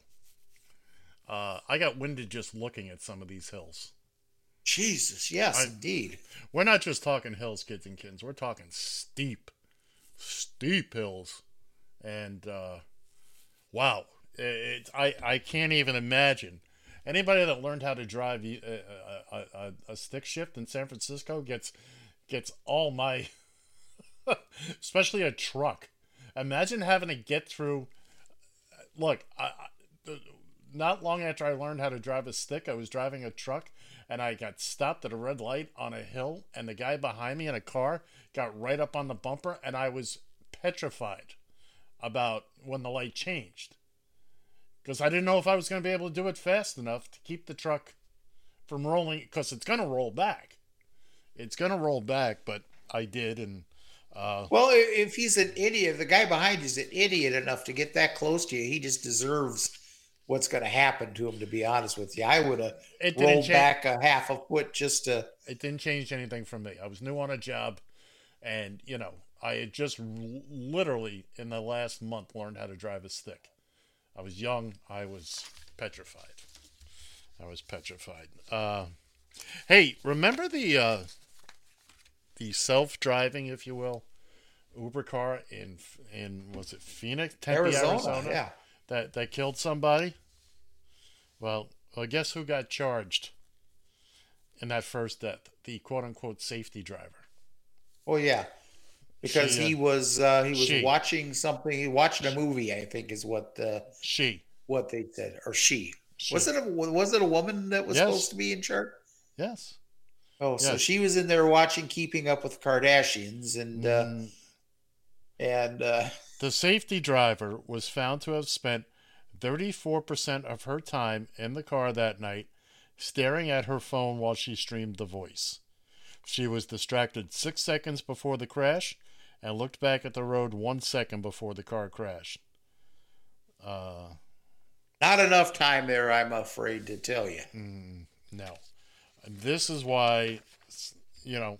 Uh, I got winded just looking at some of these hills. Jesus, yes, I, indeed. We're not just talking hills, kids and kittens. We're talking steep, steep hills. And, uh, wow, it, it, I, I can't even imagine. Anybody that learned how to drive a, a, a, a stick shift in San Francisco gets gets all my, especially a truck. Imagine having to get through, look, I... I the, not long after I learned how to drive a stick, I was driving a truck and I got stopped at a red light on a hill, and the guy behind me in a car got right up on the bumper, and I was petrified about when the light changed because I didn't know if I was going to be able to do it fast enough to keep the truck from rolling, because it's going to roll back. It's going to roll back, but I did. And uh, well, if he's an idiot, if the guy behind you is an idiot enough to get that close to you, he just deserves what's going to happen to him, to be honest with you. I would have rolled change. back a half a foot just to... It didn't change anything for me. I was new on a job, and, you know, I had just literally in the last month learned how to drive a stick. I was young. I was petrified. I was petrified. Uh, hey, remember the uh, the self-driving, if you will, Uber car in, in was it Phoenix? Tempe, Arizona, Arizona, yeah. That that killed somebody? Well, well, guess who got charged in that first death? The quote-unquote safety driver. Oh, yeah. Because she, he was uh, he was she. watching something. He watched a movie, I think, is what uh, she what they said. Or she. she. Was it a, was it a woman that was yes. supposed to be in charge? Yes. Oh, yes. So she was in there watching Keeping Up with the Kardashians, and... Mm. Uh, and uh, the safety driver was found to have spent thirty-four percent of her time in the car that night staring at her phone while she streamed The Voice. She was distracted six seconds before the crash and looked back at the road one second before the car crashed. Uh, Not enough time there, I'm afraid to tell you. No. This is why, you know,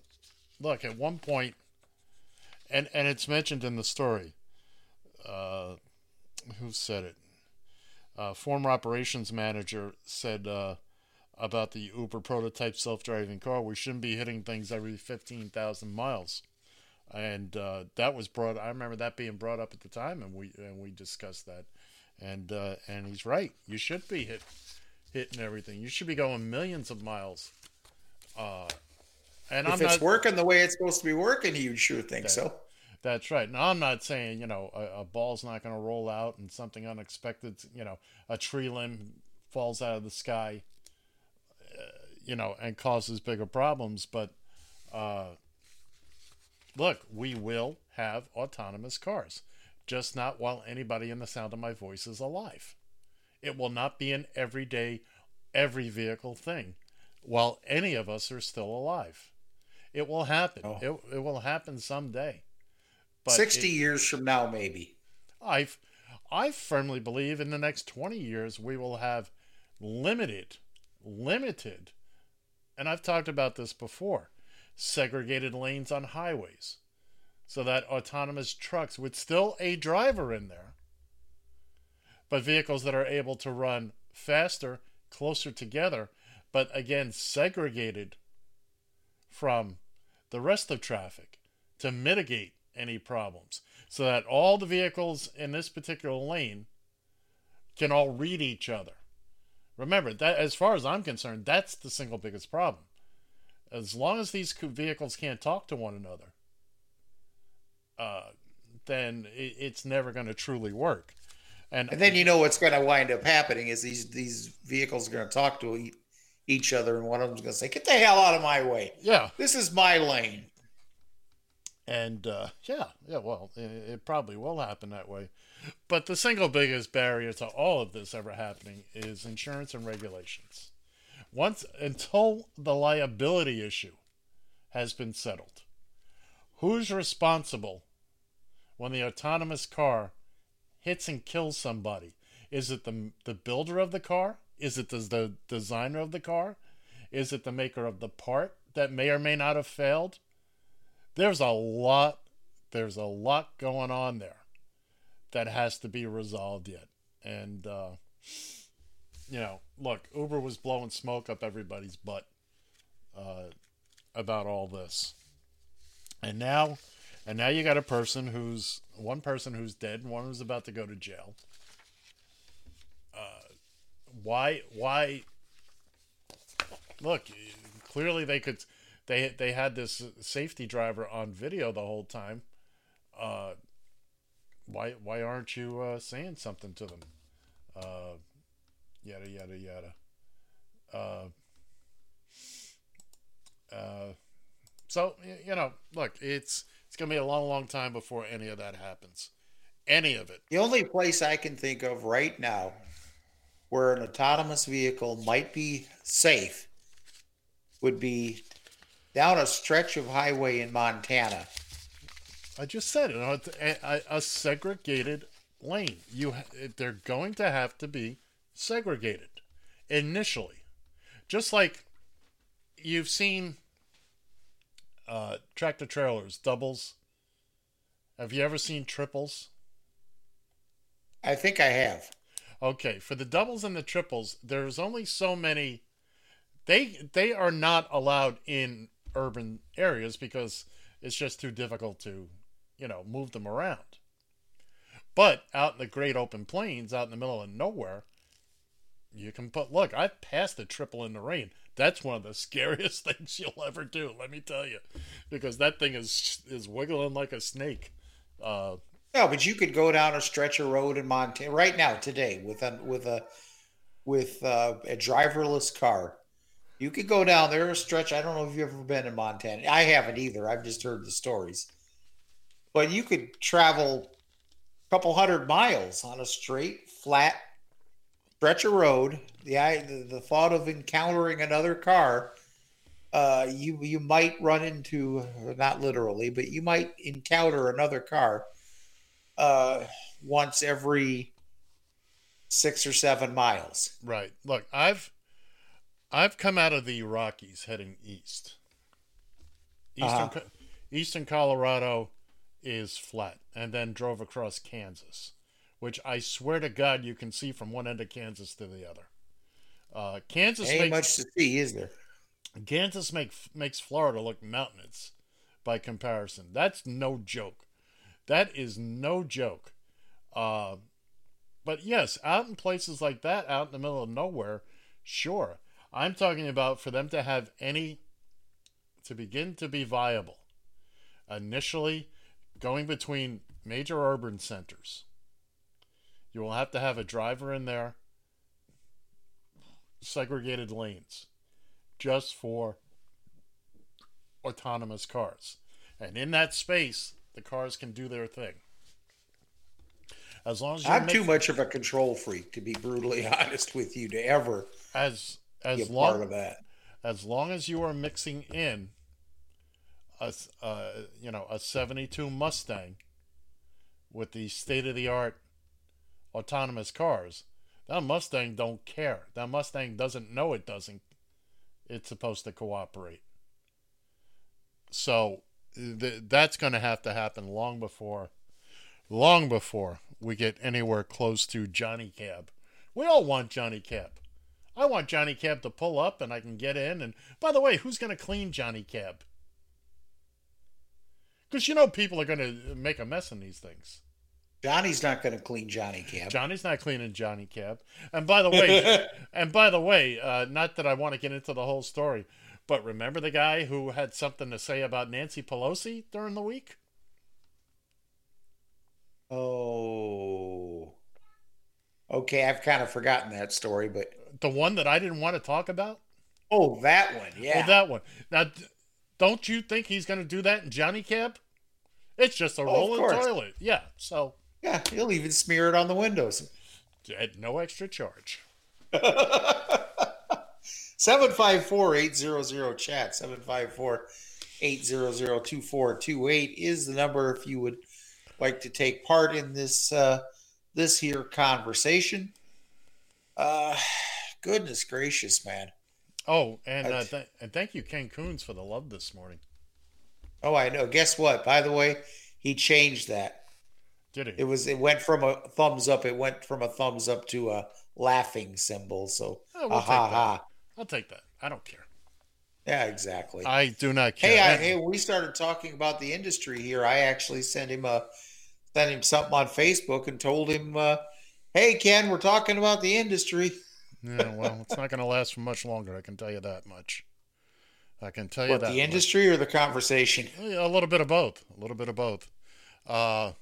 look, at one point, and, and it's mentioned in the story, uh, who said it? Uh, former operations manager said uh, about the Uber prototype self-driving car, we shouldn't be hitting things every fifteen thousand miles. And uh, that was brought, I remember that being brought up at the time, and we and we discussed that. And uh, and he's right. You should be hit, hitting everything. You should be going millions of miles. Uh, and if I'm it's not, working the way it's supposed to be working, you sure think that, so. That's right. Now, I'm not saying, you know, a, a ball's not going to roll out and something unexpected, you know, a tree limb falls out of the sky, uh, you know, and causes bigger problems. But uh, look, we will have autonomous cars. Just not while anybody in the sound of my voice is alive. It will not be an everyday, every vehicle thing while any of us are still alive. It will happen. Oh. It, it will happen someday. But sixty it, years from now, maybe. I I firmly believe in the next twenty years we will have limited, limited, and I've talked about this before, segregated lanes on highways. So that autonomous trucks with still a driver in there, but vehicles that are able to run faster, closer together, but again, segregated from the rest of traffic to mitigate any problems so that all the vehicles in this particular lane can all read each other. Remember, that, as far as I'm concerned, that's the single biggest problem. As long as these vehicles can't talk to one another, Uh, then it, it's never going to truly work. And, and then you know what's going to wind up happening is these, these vehicles are going to talk to e- each other, and one of them's going to say, get the hell out of my way. Yeah. This is my lane. And uh, yeah, yeah, well, it, it probably will happen that way. But the single biggest barrier to all of this ever happening is insurance and regulations. Once, until the liability issue has been settled, who's responsible when the autonomous car hits and kills somebody? Is it the the builder of the car? Is it the, the designer of the car? Is it the maker of the part that may or may not have failed? There's a lot, there's a lot going on there that has to be resolved yet. And, uh, you know, look, Uber was blowing smoke up everybody's butt uh, about all this. And now, and now you got a person who's one person who's dead and one who's about to go to jail. Uh, why? Why? Look, clearly they could. They they had this safety driver on video the whole time. Uh, why why aren't you uh, saying something to them? Uh, yada yada yada. Uh. uh So, you know, look, it's it's going to be a long, long time before any of that happens. Any of it. The only place I can think of right now where an autonomous vehicle might be safe would be down a stretch of highway in Montana. I just said it. A, a segregated lane. You, they're going to have to be segregated initially. Just like you've seen... Uh, tractor trailers, doubles. Have you ever seen triples? I think I have. Okay, for the doubles and the triples, there's only so many. They they are not allowed in urban areas because it's just too difficult to, you know, move them around. But out in the great open plains, out in the middle of nowhere, you can put. Look, I've passed a triple in the rain. That's one of the scariest things you'll ever do, let me tell you, because that thing is is wiggling like a snake. Uh, no, but you could go down a stretch of road in Montana right now today with a with a with a, a driverless car. You could go down there a stretch. I don't know if you've ever been in Montana. I haven't either. I've just heard the stories. But you could travel a couple hundred miles on a straight, flat stretch of road, the the, the thought of encountering another car, uh, you you might run into, not literally, but you might encounter another car uh, once every six or seven miles. Right. Look, I've I've come out of the Rockies heading east. Eastern uh-huh. Eastern Colorado is flat, and then drove across Kansas, which I swear to God you can see from one end of Kansas to the other. Uh, Kansas ain't makes, much to see, is there? Kansas make, makes Florida look mountainous by comparison. That's no joke. That is no joke. Uh, but yes, out in places like that, out in the middle of nowhere, sure. I'm talking about for them to have any, to begin to be viable. Initially, going between major urban centers. You will have to have a driver in there, segregated lanes, just for autonomous cars. And in that space, the cars can do their thing. As long as you're I'm making, too much of a control freak, to be brutally honest with you, to ever as as get long part of that. As long as you are mixing in a uh, you know a seventy-two Mustang with the state-of-the-art autonomous cars, that Mustang don't care. That Mustang doesn't know it doesn't. It's supposed to cooperate. So th- that's going to have to happen long before, long before we get anywhere close to Johnny Cab. We all want Johnny Cab. I want Johnny Cab to pull up and I can get in. And by the way, who's going to clean Johnny Cab? Because you know people are going to make a mess in these things. Johnny's not going to clean Johnny Cab. Johnny's not cleaning Johnny Cab. And by the way, and by the way, uh, not that I want to get into the whole story, but remember the guy who had something to say about Nancy Pelosi during the week? Oh, okay. I've kind of forgotten that story, but the one that I didn't want to talk about. Oh, that one. Yeah, oh, that one. Now, don't you think he's going to do that in Johnny Cab? It's just a oh, rolling toilet. Yeah. So. Yeah, he'll even smear it on the windows. At no extra charge. seven five four, eight hundred, chat. seven five four, eight hundred, two four two eight is the number if you would like to take part in this uh, this here conversation. Uh, goodness gracious, man. Oh, and uh, th- and thank you, Ken Coons, for the love this morning. Oh, I know. Guess what? By the way, he changed that. Did it? It was. It went from a thumbs up. It went from a thumbs up to a laughing symbol. So, oh, we'll ah, ha, ha. I'll take that. I don't care. Yeah, exactly. I do not care. Hey, I, hey, when we started talking about the industry here, I actually sent him a sent him something on Facebook and told him, uh, "Hey, Ken, we're talking about the industry." Yeah, well, it's not going to last for much longer. I can tell you that much. I can tell you what, that. The industry much. Or the conversation? A little bit of both. A little bit of both. Uh,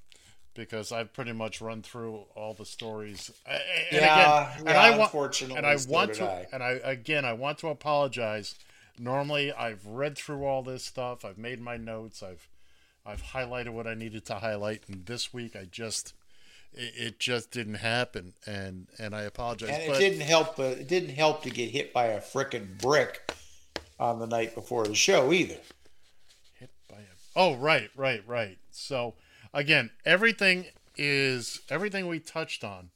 Because I've pretty much run through all the stories. And yeah, again, yeah, and I wa- unfortunately, and I want to, I. and I again, I want to apologize. Normally, I've read through all this stuff. I've made my notes. I've, I've highlighted what I needed to highlight. And this week, I just, it, it just didn't happen. And and I apologize. And it but, didn't help. Uh, it didn't help to get hit by a frickin' brick on the night before the show either. Hit by a. Oh right, right, right. So. Again, everything is everything we touched on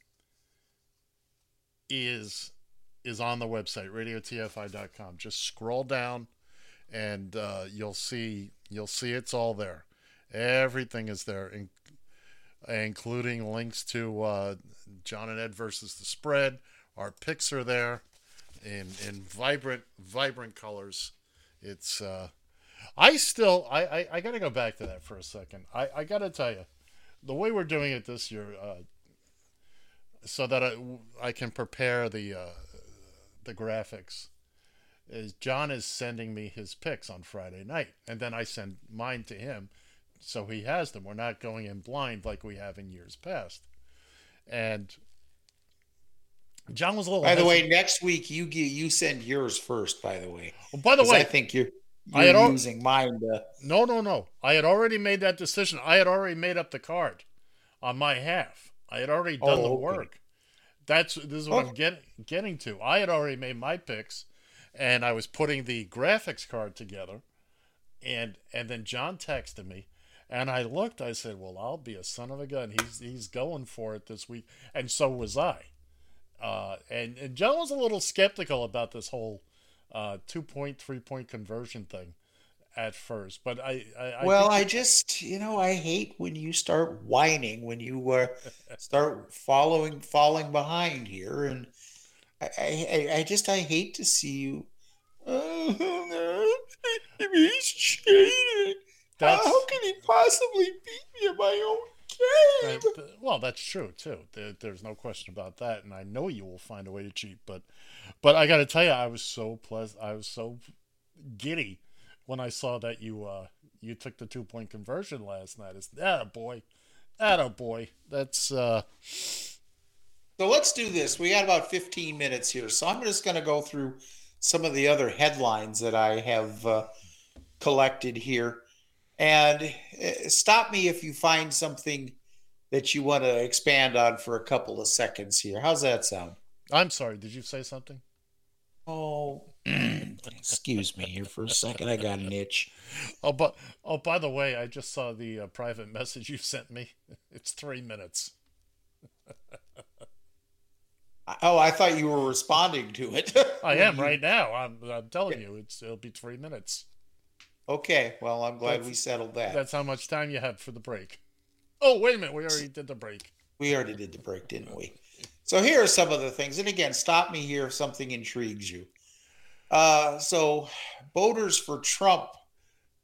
is is on the website radio t f i dot com. Just scroll down, and uh, you'll see you'll see it's all there. Everything is there, in, including links to uh, John and Ed versus the Spread. Our picks are there in in vibrant vibrant colors. It's. Uh, I still, I, I, I got to go back to that for a second. I, I got to tell you, the way we're doing it this year, uh, so that I, I can prepare the uh, the graphics, is John is sending me his picks on Friday night, and then I send mine to him, so he has them. We're not going in blind like we have in years past. And John was a little. By hesitant. The way, next week you you send yours first. By the way. Well, by the way, I think you. You're I had al- using mine to- No, no, no. I had already made that decision. I had already made up the card on my half. I had already done oh, the okay. work. That's this is what oh. I'm getting getting to. I had already made my picks, and I was putting the graphics card together, and and then John texted me, and I looked. I said, "Well, I'll be a son of a gun. He's he's going for it this week," and so was I. Uh, and and John was a little skeptical about this whole uh, two point three point conversion thing at first, but I, I, I well, I just, you know, I hate when you start whining, when you uh, start following, falling behind here. And I, I, I just, I hate to see you. Oh, no. He's cheating. That's, How can he possibly beat me in my own game? That, well, that's true too. There, there's no question about that. And I know you will find a way to cheat, but, but I gotta tell you, I was so pleasant. I was so giddy when I saw that you uh, you took the two point conversion last night. It's atta boy, atta boy. That's uh... so. Let's do this. We got about fifteen minutes here, so I'm just going to go through some of the other headlines that I have uh, collected here. And stop me if you find something that you want to expand on for a couple of seconds here. How's that sound? I'm sorry. Did you say something? Oh. Excuse me here for a second. I got an itch. Oh, but oh, by the way, I just saw the uh, private message you sent me. It's three minutes. Oh, I thought you were responding to it. I am right now. I'm, I'm telling you, it's it'll be three minutes. Okay. Well, I'm glad that's, we settled that. That's how much time you had for the break. Oh, wait a minute. We already did the break. We already did the break, didn't we? So here are some of the things. And again, stop me here if something intrigues you. Uh, so voters for Trump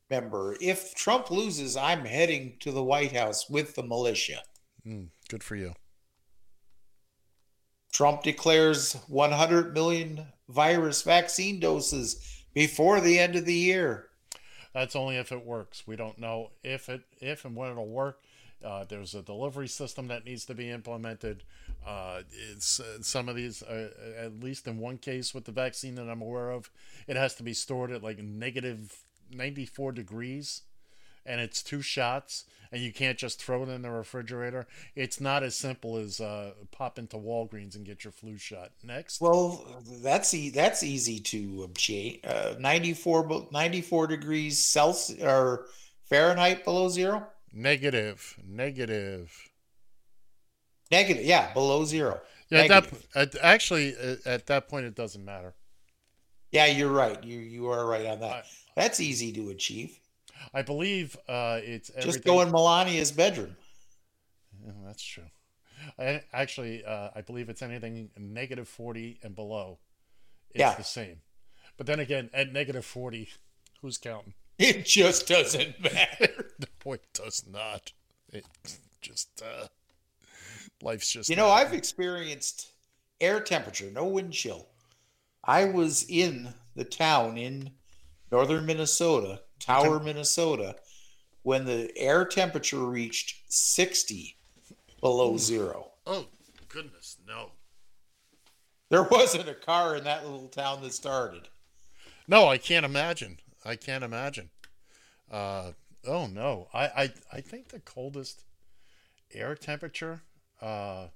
member, if Trump loses, I'm heading to the White House with the militia. Mm, good for you. Trump declares one hundred million virus vaccine doses before the end of the year. That's only if it works. We don't know if it, if and when it'll work. Uh, there's a delivery system that needs to be implemented. Uh, it's, uh, some of these, uh, at least in one case with the vaccine that I'm aware of, it has to be stored at like negative ninety-four degrees, and it's two shots, and you can't just throw it in the refrigerator. It's not as simple as uh, pop into Walgreens and get your flu shot. Next. Well, that's e- that's easy to obtain. Uh, ninety-four, ninety-four degrees Celsius or Fahrenheit below zero. Negative, negative, negative. Yeah, below zero. Yeah, at that, at, actually, at that point, it doesn't matter. Yeah, you're right. You you are right on that. I, That's easy to achieve. I believe uh, it's everything. Just go in Melania's bedroom. Yeah, that's true. I, actually, uh, I believe it's anything negative forty and below. It's yeah. the same. But then again, at negative forty, who's counting? It just doesn't matter. The point does not. It just, uh, life's just. You know, I've experienced air temperature, no wind chill. I was in the town in northern Minnesota, Tower, Minnesota, when the air temperature reached sixty below zero. Oh, goodness, no. There wasn't a car in that little town that started. No, I can't imagine. I can't imagine. Uh, oh no. I, I, I think the coldest air temperature uh,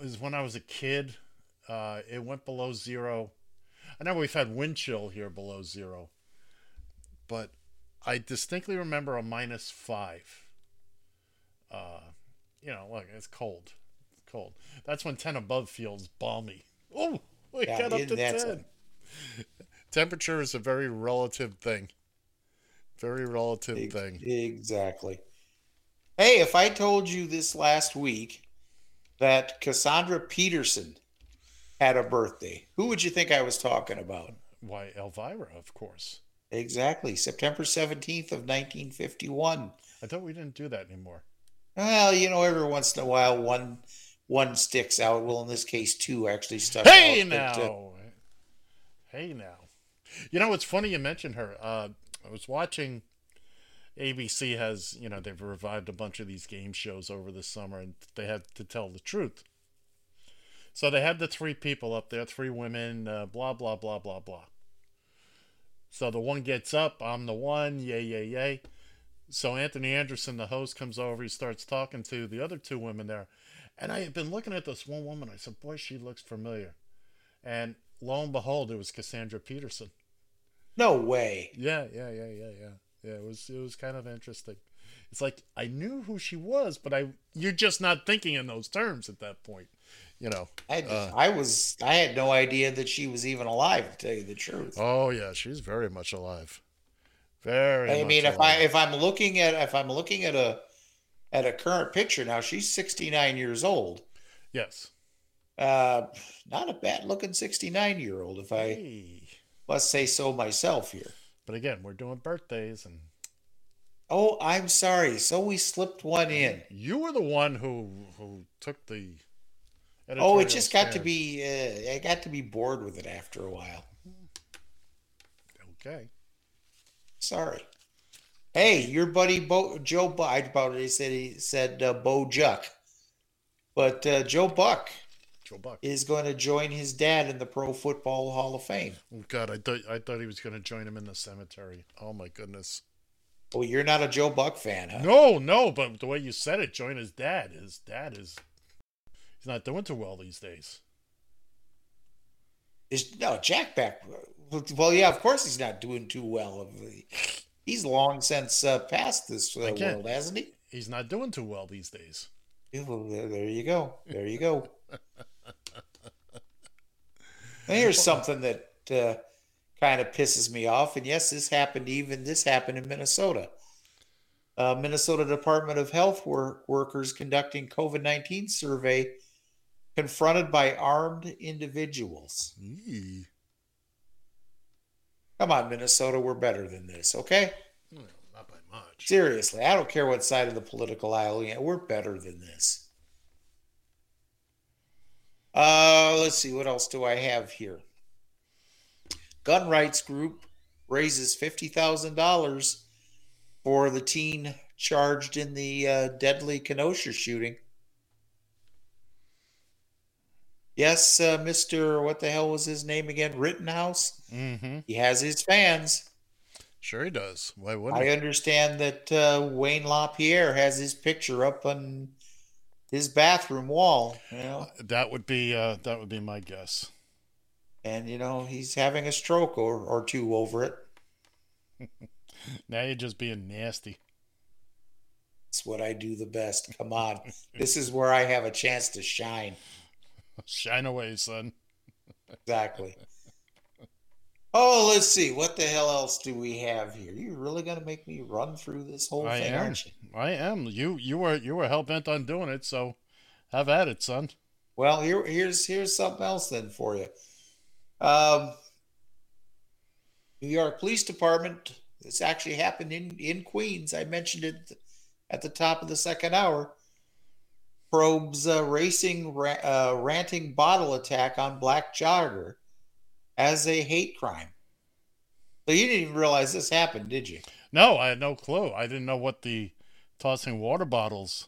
was when I was a kid. Uh, it went below zero. I know we've had wind chill here below zero, but I distinctly remember a minus five. Uh, you know, look, it's cold. It's cold. That's when ten above feels balmy. Oh, we yeah, got up to ten. A- Temperature is a very relative thing. Very relative e- thing. Exactly. Hey, if I told you this last week that Cassandra Peterson had a birthday, who would you think I was talking about? Why, Elvira, of course. Exactly. September seventeenth of nineteen fifty-one. I thought we didn't do that anymore. Well, you know, every once in a while, one one sticks out. Well, in this case, two actually stuck hey, out. Hey, now! But, uh, hey, now. You know, it's funny you mentioned her. Uh, I was watching A B C has, you know, they've revived a bunch of these game shows over the summer, and they had to tell the truth. So they had the three people up there, three women, uh, blah, blah, blah, blah, blah. So the one gets up, I'm the one, yay, yay, yay. So Anthony Anderson, the host, comes over, he starts talking to the other two women there, And I had been looking at this one woman. I said, boy, she looks familiar. And lo and behold, it was Cassandra Peterson. No way. Yeah, yeah, yeah, yeah, yeah. Yeah, it was it was kind of interesting. It's like I knew who she was, but I you're just not thinking in those terms at that point. You know, I, uh, I was I had no idea that she was even alive, to tell you the truth. Oh, yeah. She's very much alive. Very I much mean, alive. if I if I'm looking at if I'm looking at a at a current picture now, she's sixty-nine years old. Yes. Uh, not a bad looking sixty-nine year old, if I hey. must say so myself here. But again, we're doing birthdays and. Oh, I'm sorry. So we slipped one in. You were the one who who took the. Oh, it just got to be. Uh, I got to be bored with it after a while. Okay. Sorry. Hey, your buddy Bo, Joe Buck. I about he said he said uh, Bo Juck, but uh, Joe Buck. Joe Buck is going to join his dad in the Pro Football Hall of Fame. Oh God, I thought I thought he was going to join him in the cemetery. Oh my goodness. Oh, you're not a Joe Buck fan, huh? No, no, but the way you said it, join his dad. His dad is he's not doing too well these days. Is no Jack back? Well, yeah, of course he's not doing too well. He's long since uh, passed this uh, world, hasn't he? He's not doing too well these days. There you go. There you go. And here's something that uh, kind of pisses me off. And yes, this happened even this happened in Minnesota. Uh, Minnesota Department of Health work- workers conducting COVID nineteen survey confronted by armed individuals. Eee. Come on, Minnesota, we're better than this, okay? Well, not by much. Seriously, I don't care what side of the political aisle you're on, we're better than this. Uh, let's see, what else do I have here? Gun rights group raises fifty thousand dollars for the teen charged in the uh, deadly Kenosha shooting. Yes, uh, Mister What the hell was his name again? Rittenhouse. Mm-hmm. He has his fans. Sure he does. Why wouldn't I he? understand that uh, Wayne LaPierre has his picture up on his bathroom wall. You know? That would be uh, that would be my guess. And you know he's having a stroke or, or two over it. Now you're just being nasty. It's what I do the best. Come on, this is where I have a chance to shine. Shine away, son. Exactly. Oh, let's see. What the hell else do we have here? You're really going to make me run through this whole I thing, am. aren't you? I am. You you were you were hell-bent on doing it, so have at it, son. Well, here here's here's something else then for you. Um, New York Police Department. This actually happened in, in Queens. I mentioned it at the top of the second hour. Probes uh, racing ra- uh, ranting bottle attack on black jogger as a hate crime. So you didn't even realize this happened, did you? No, I had no clue. I didn't know what the tossing water bottles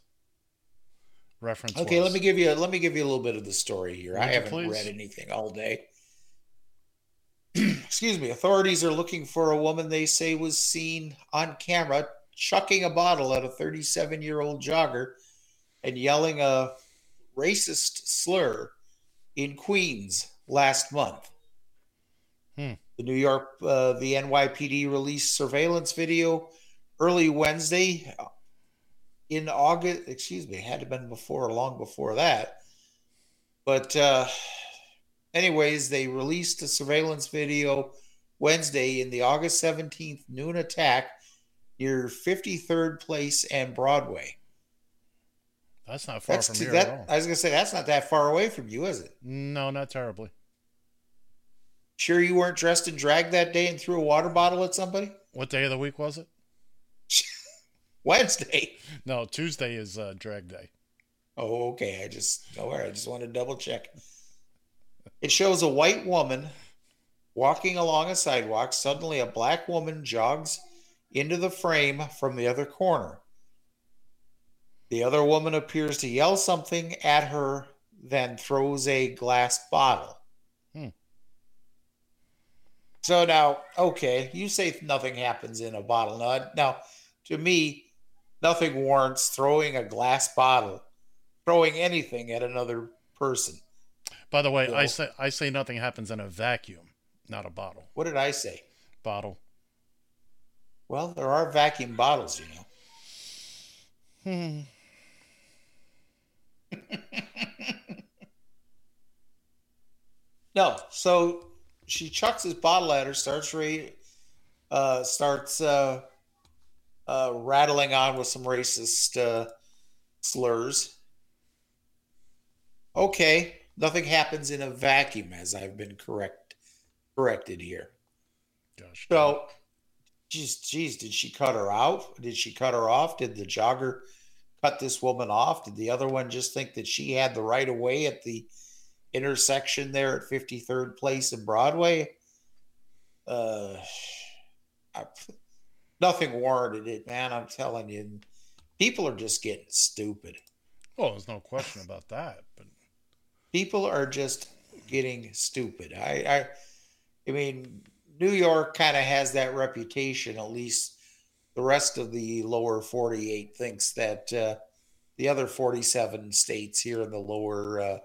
reference okay, was. Okay, let me give you let me give you a little bit of the story here. Would I haven't please? read anything all day. Excuse me. Authorities are looking for a woman they say was seen on camera chucking a bottle at a thirty-seven-year-old jogger and yelling a racist slur in Queens last month. Hmm. The New York, uh, the N Y P D released surveillance video early Wednesday in August. Excuse me, it had to have been before, long before that. But uh, anyways, they released a surveillance video Wednesday in the August seventeenth noon attack near fifty-third Place and Broadway. That's not far that's from here that, at all. I was going to say, that's not that far away from you, is it? No, not terribly. Sure you weren't dressed in drag that day and threw a water bottle at somebody? What day of the week was it? Wednesday. No, Tuesday is uh, drag day. Oh, okay. I just, all right, I just want to double check. It shows a white woman walking along a sidewalk. Suddenly a black woman jogs into the frame from the other corner. The other woman appears to yell something at her, then throws a glass bottle. Hmm. So now, okay, you say nothing happens in a bottle. Now, now, to me, nothing warrants throwing a glass bottle throwing anything at another person. By the way, so, I say I say nothing happens in a vacuum, not a bottle. What did I say? Bottle. Well, there are vacuum bottles, you know. Hmm. No, so she chucks his bottle at her, starts re, uh, starts uh, uh, rattling on with some racist uh, slurs. Okay, nothing happens in a vacuum, as I've been correct corrected here. Gosh. So, geez, geez, did she cut her out? Did she cut her off? Did the jogger cut this woman off? Did the other one just think that she had the right of way at the intersection there at fifty-third Place and Broadway? Uh, I, nothing warranted it, man. I'm telling you, people are just getting stupid. Well, there's no question about that. But people are just getting stupid. I, I, I mean, New York kind of has that reputation. At least the rest of the lower forty-eight thinks that uh, the other forty-seven states here in the lower uh,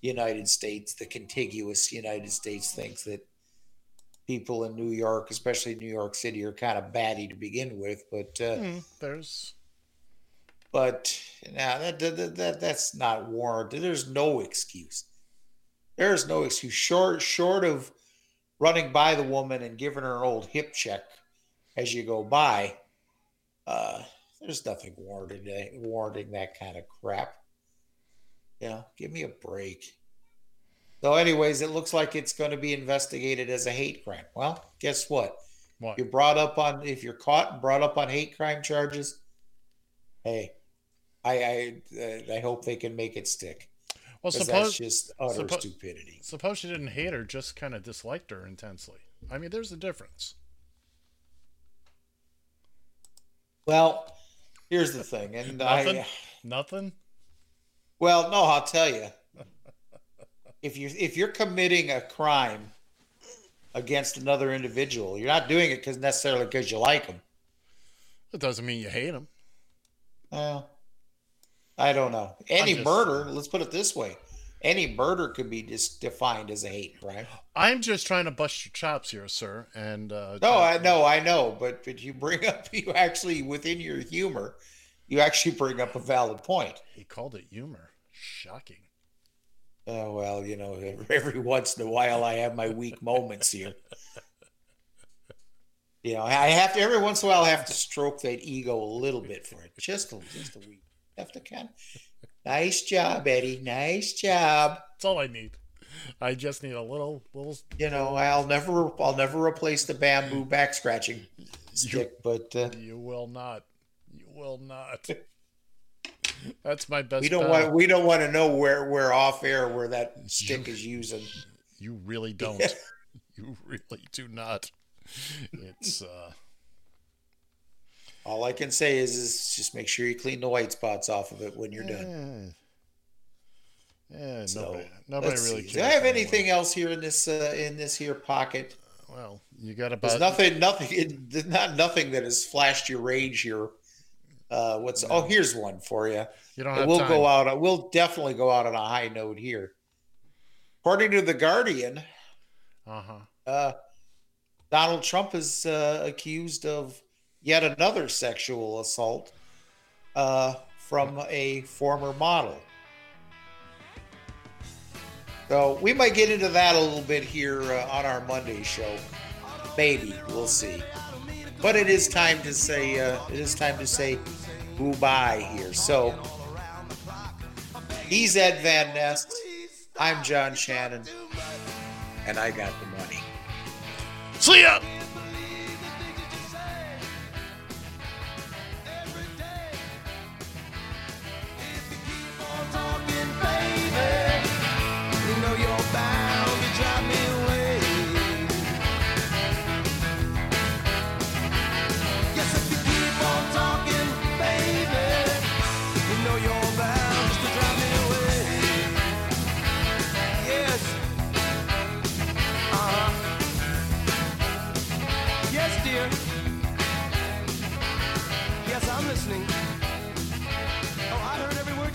United States, the contiguous United States, thinks that people in New York, especially New York City, are kind of batty to begin with. But uh, mm, there's, but now that, that that that's not warranted. There's no excuse. There's no excuse. Short short of running by the woman and giving her an old hip check as you go by, uh, there's nothing warranted warranting that kind of crap. Yeah, give me a break. So anyways, it looks like it's going to be investigated as a hate crime. Well, guess what? What? You're brought up on, if you're caught and brought up on hate crime charges, hey, I I, I hope they can make it stick. Well, suppose that's just utter suppo- stupidity. Suppose she didn't hate her, just kind of disliked her intensely. I mean, there's a difference. Well, here's the thing, and nothing? I nothing. Well, no, I'll tell you. If you if you're committing a crime against another individual, you're not doing it because necessarily because you like them. It doesn't mean you hate them. Well, I don't know. Any just, murder, let's put it this way, any murder could be just defined as a hate crime. I'm just trying to bust your chops here, sir. And uh, no, I know, I know, but but you bring up you actually within your humor. You actually bring up a valid point. He called it humor. Shocking. Oh, well, you know, every once in a while I have my weak moments here. You know, I have to, every once in a while I have to stroke that ego a little bit for it. Just a, just a wee. Have to kind of, nice job, Eddie. Nice job. That's all I need. I just need a little, little. You know, I'll never, I'll never replace the bamboo back scratching stick, you, but uh, you will not. You will not. That's my best. We don't battle. want. We don't want to know where we're off air where that stick you, is using. You really don't. Yeah. You really do not. It's. Uh... All I can say is, is just make sure you clean the white spots off of it when you're yeah. done. Yeah. So, nobody. Nobody really cares. Do I have anything else here in this uh, in this here pocket? Uh, well, you got about. There's nothing. Nothing. It, not nothing that has flashed your rage here. Uh, what's no. Oh, here's one for you. You don't have we'll time. Go out. We'll definitely go out on a high note here. According to the Guardian, uh-huh. uh, Donald Trump is uh, accused of yet another sexual assault uh, from a former model. So we might get into that a little bit here uh, on our Monday show. Maybe we'll see. But it is time to say uh, it is time to say goodbye here. So he's Ed Van Nest. I'm John Shannon, and I got the money. See ya.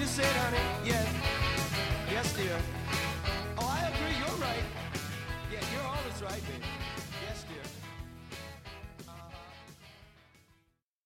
said, honey. Yes. Yes, dear. Oh, I agree. You're right. Yeah, you're always right, baby.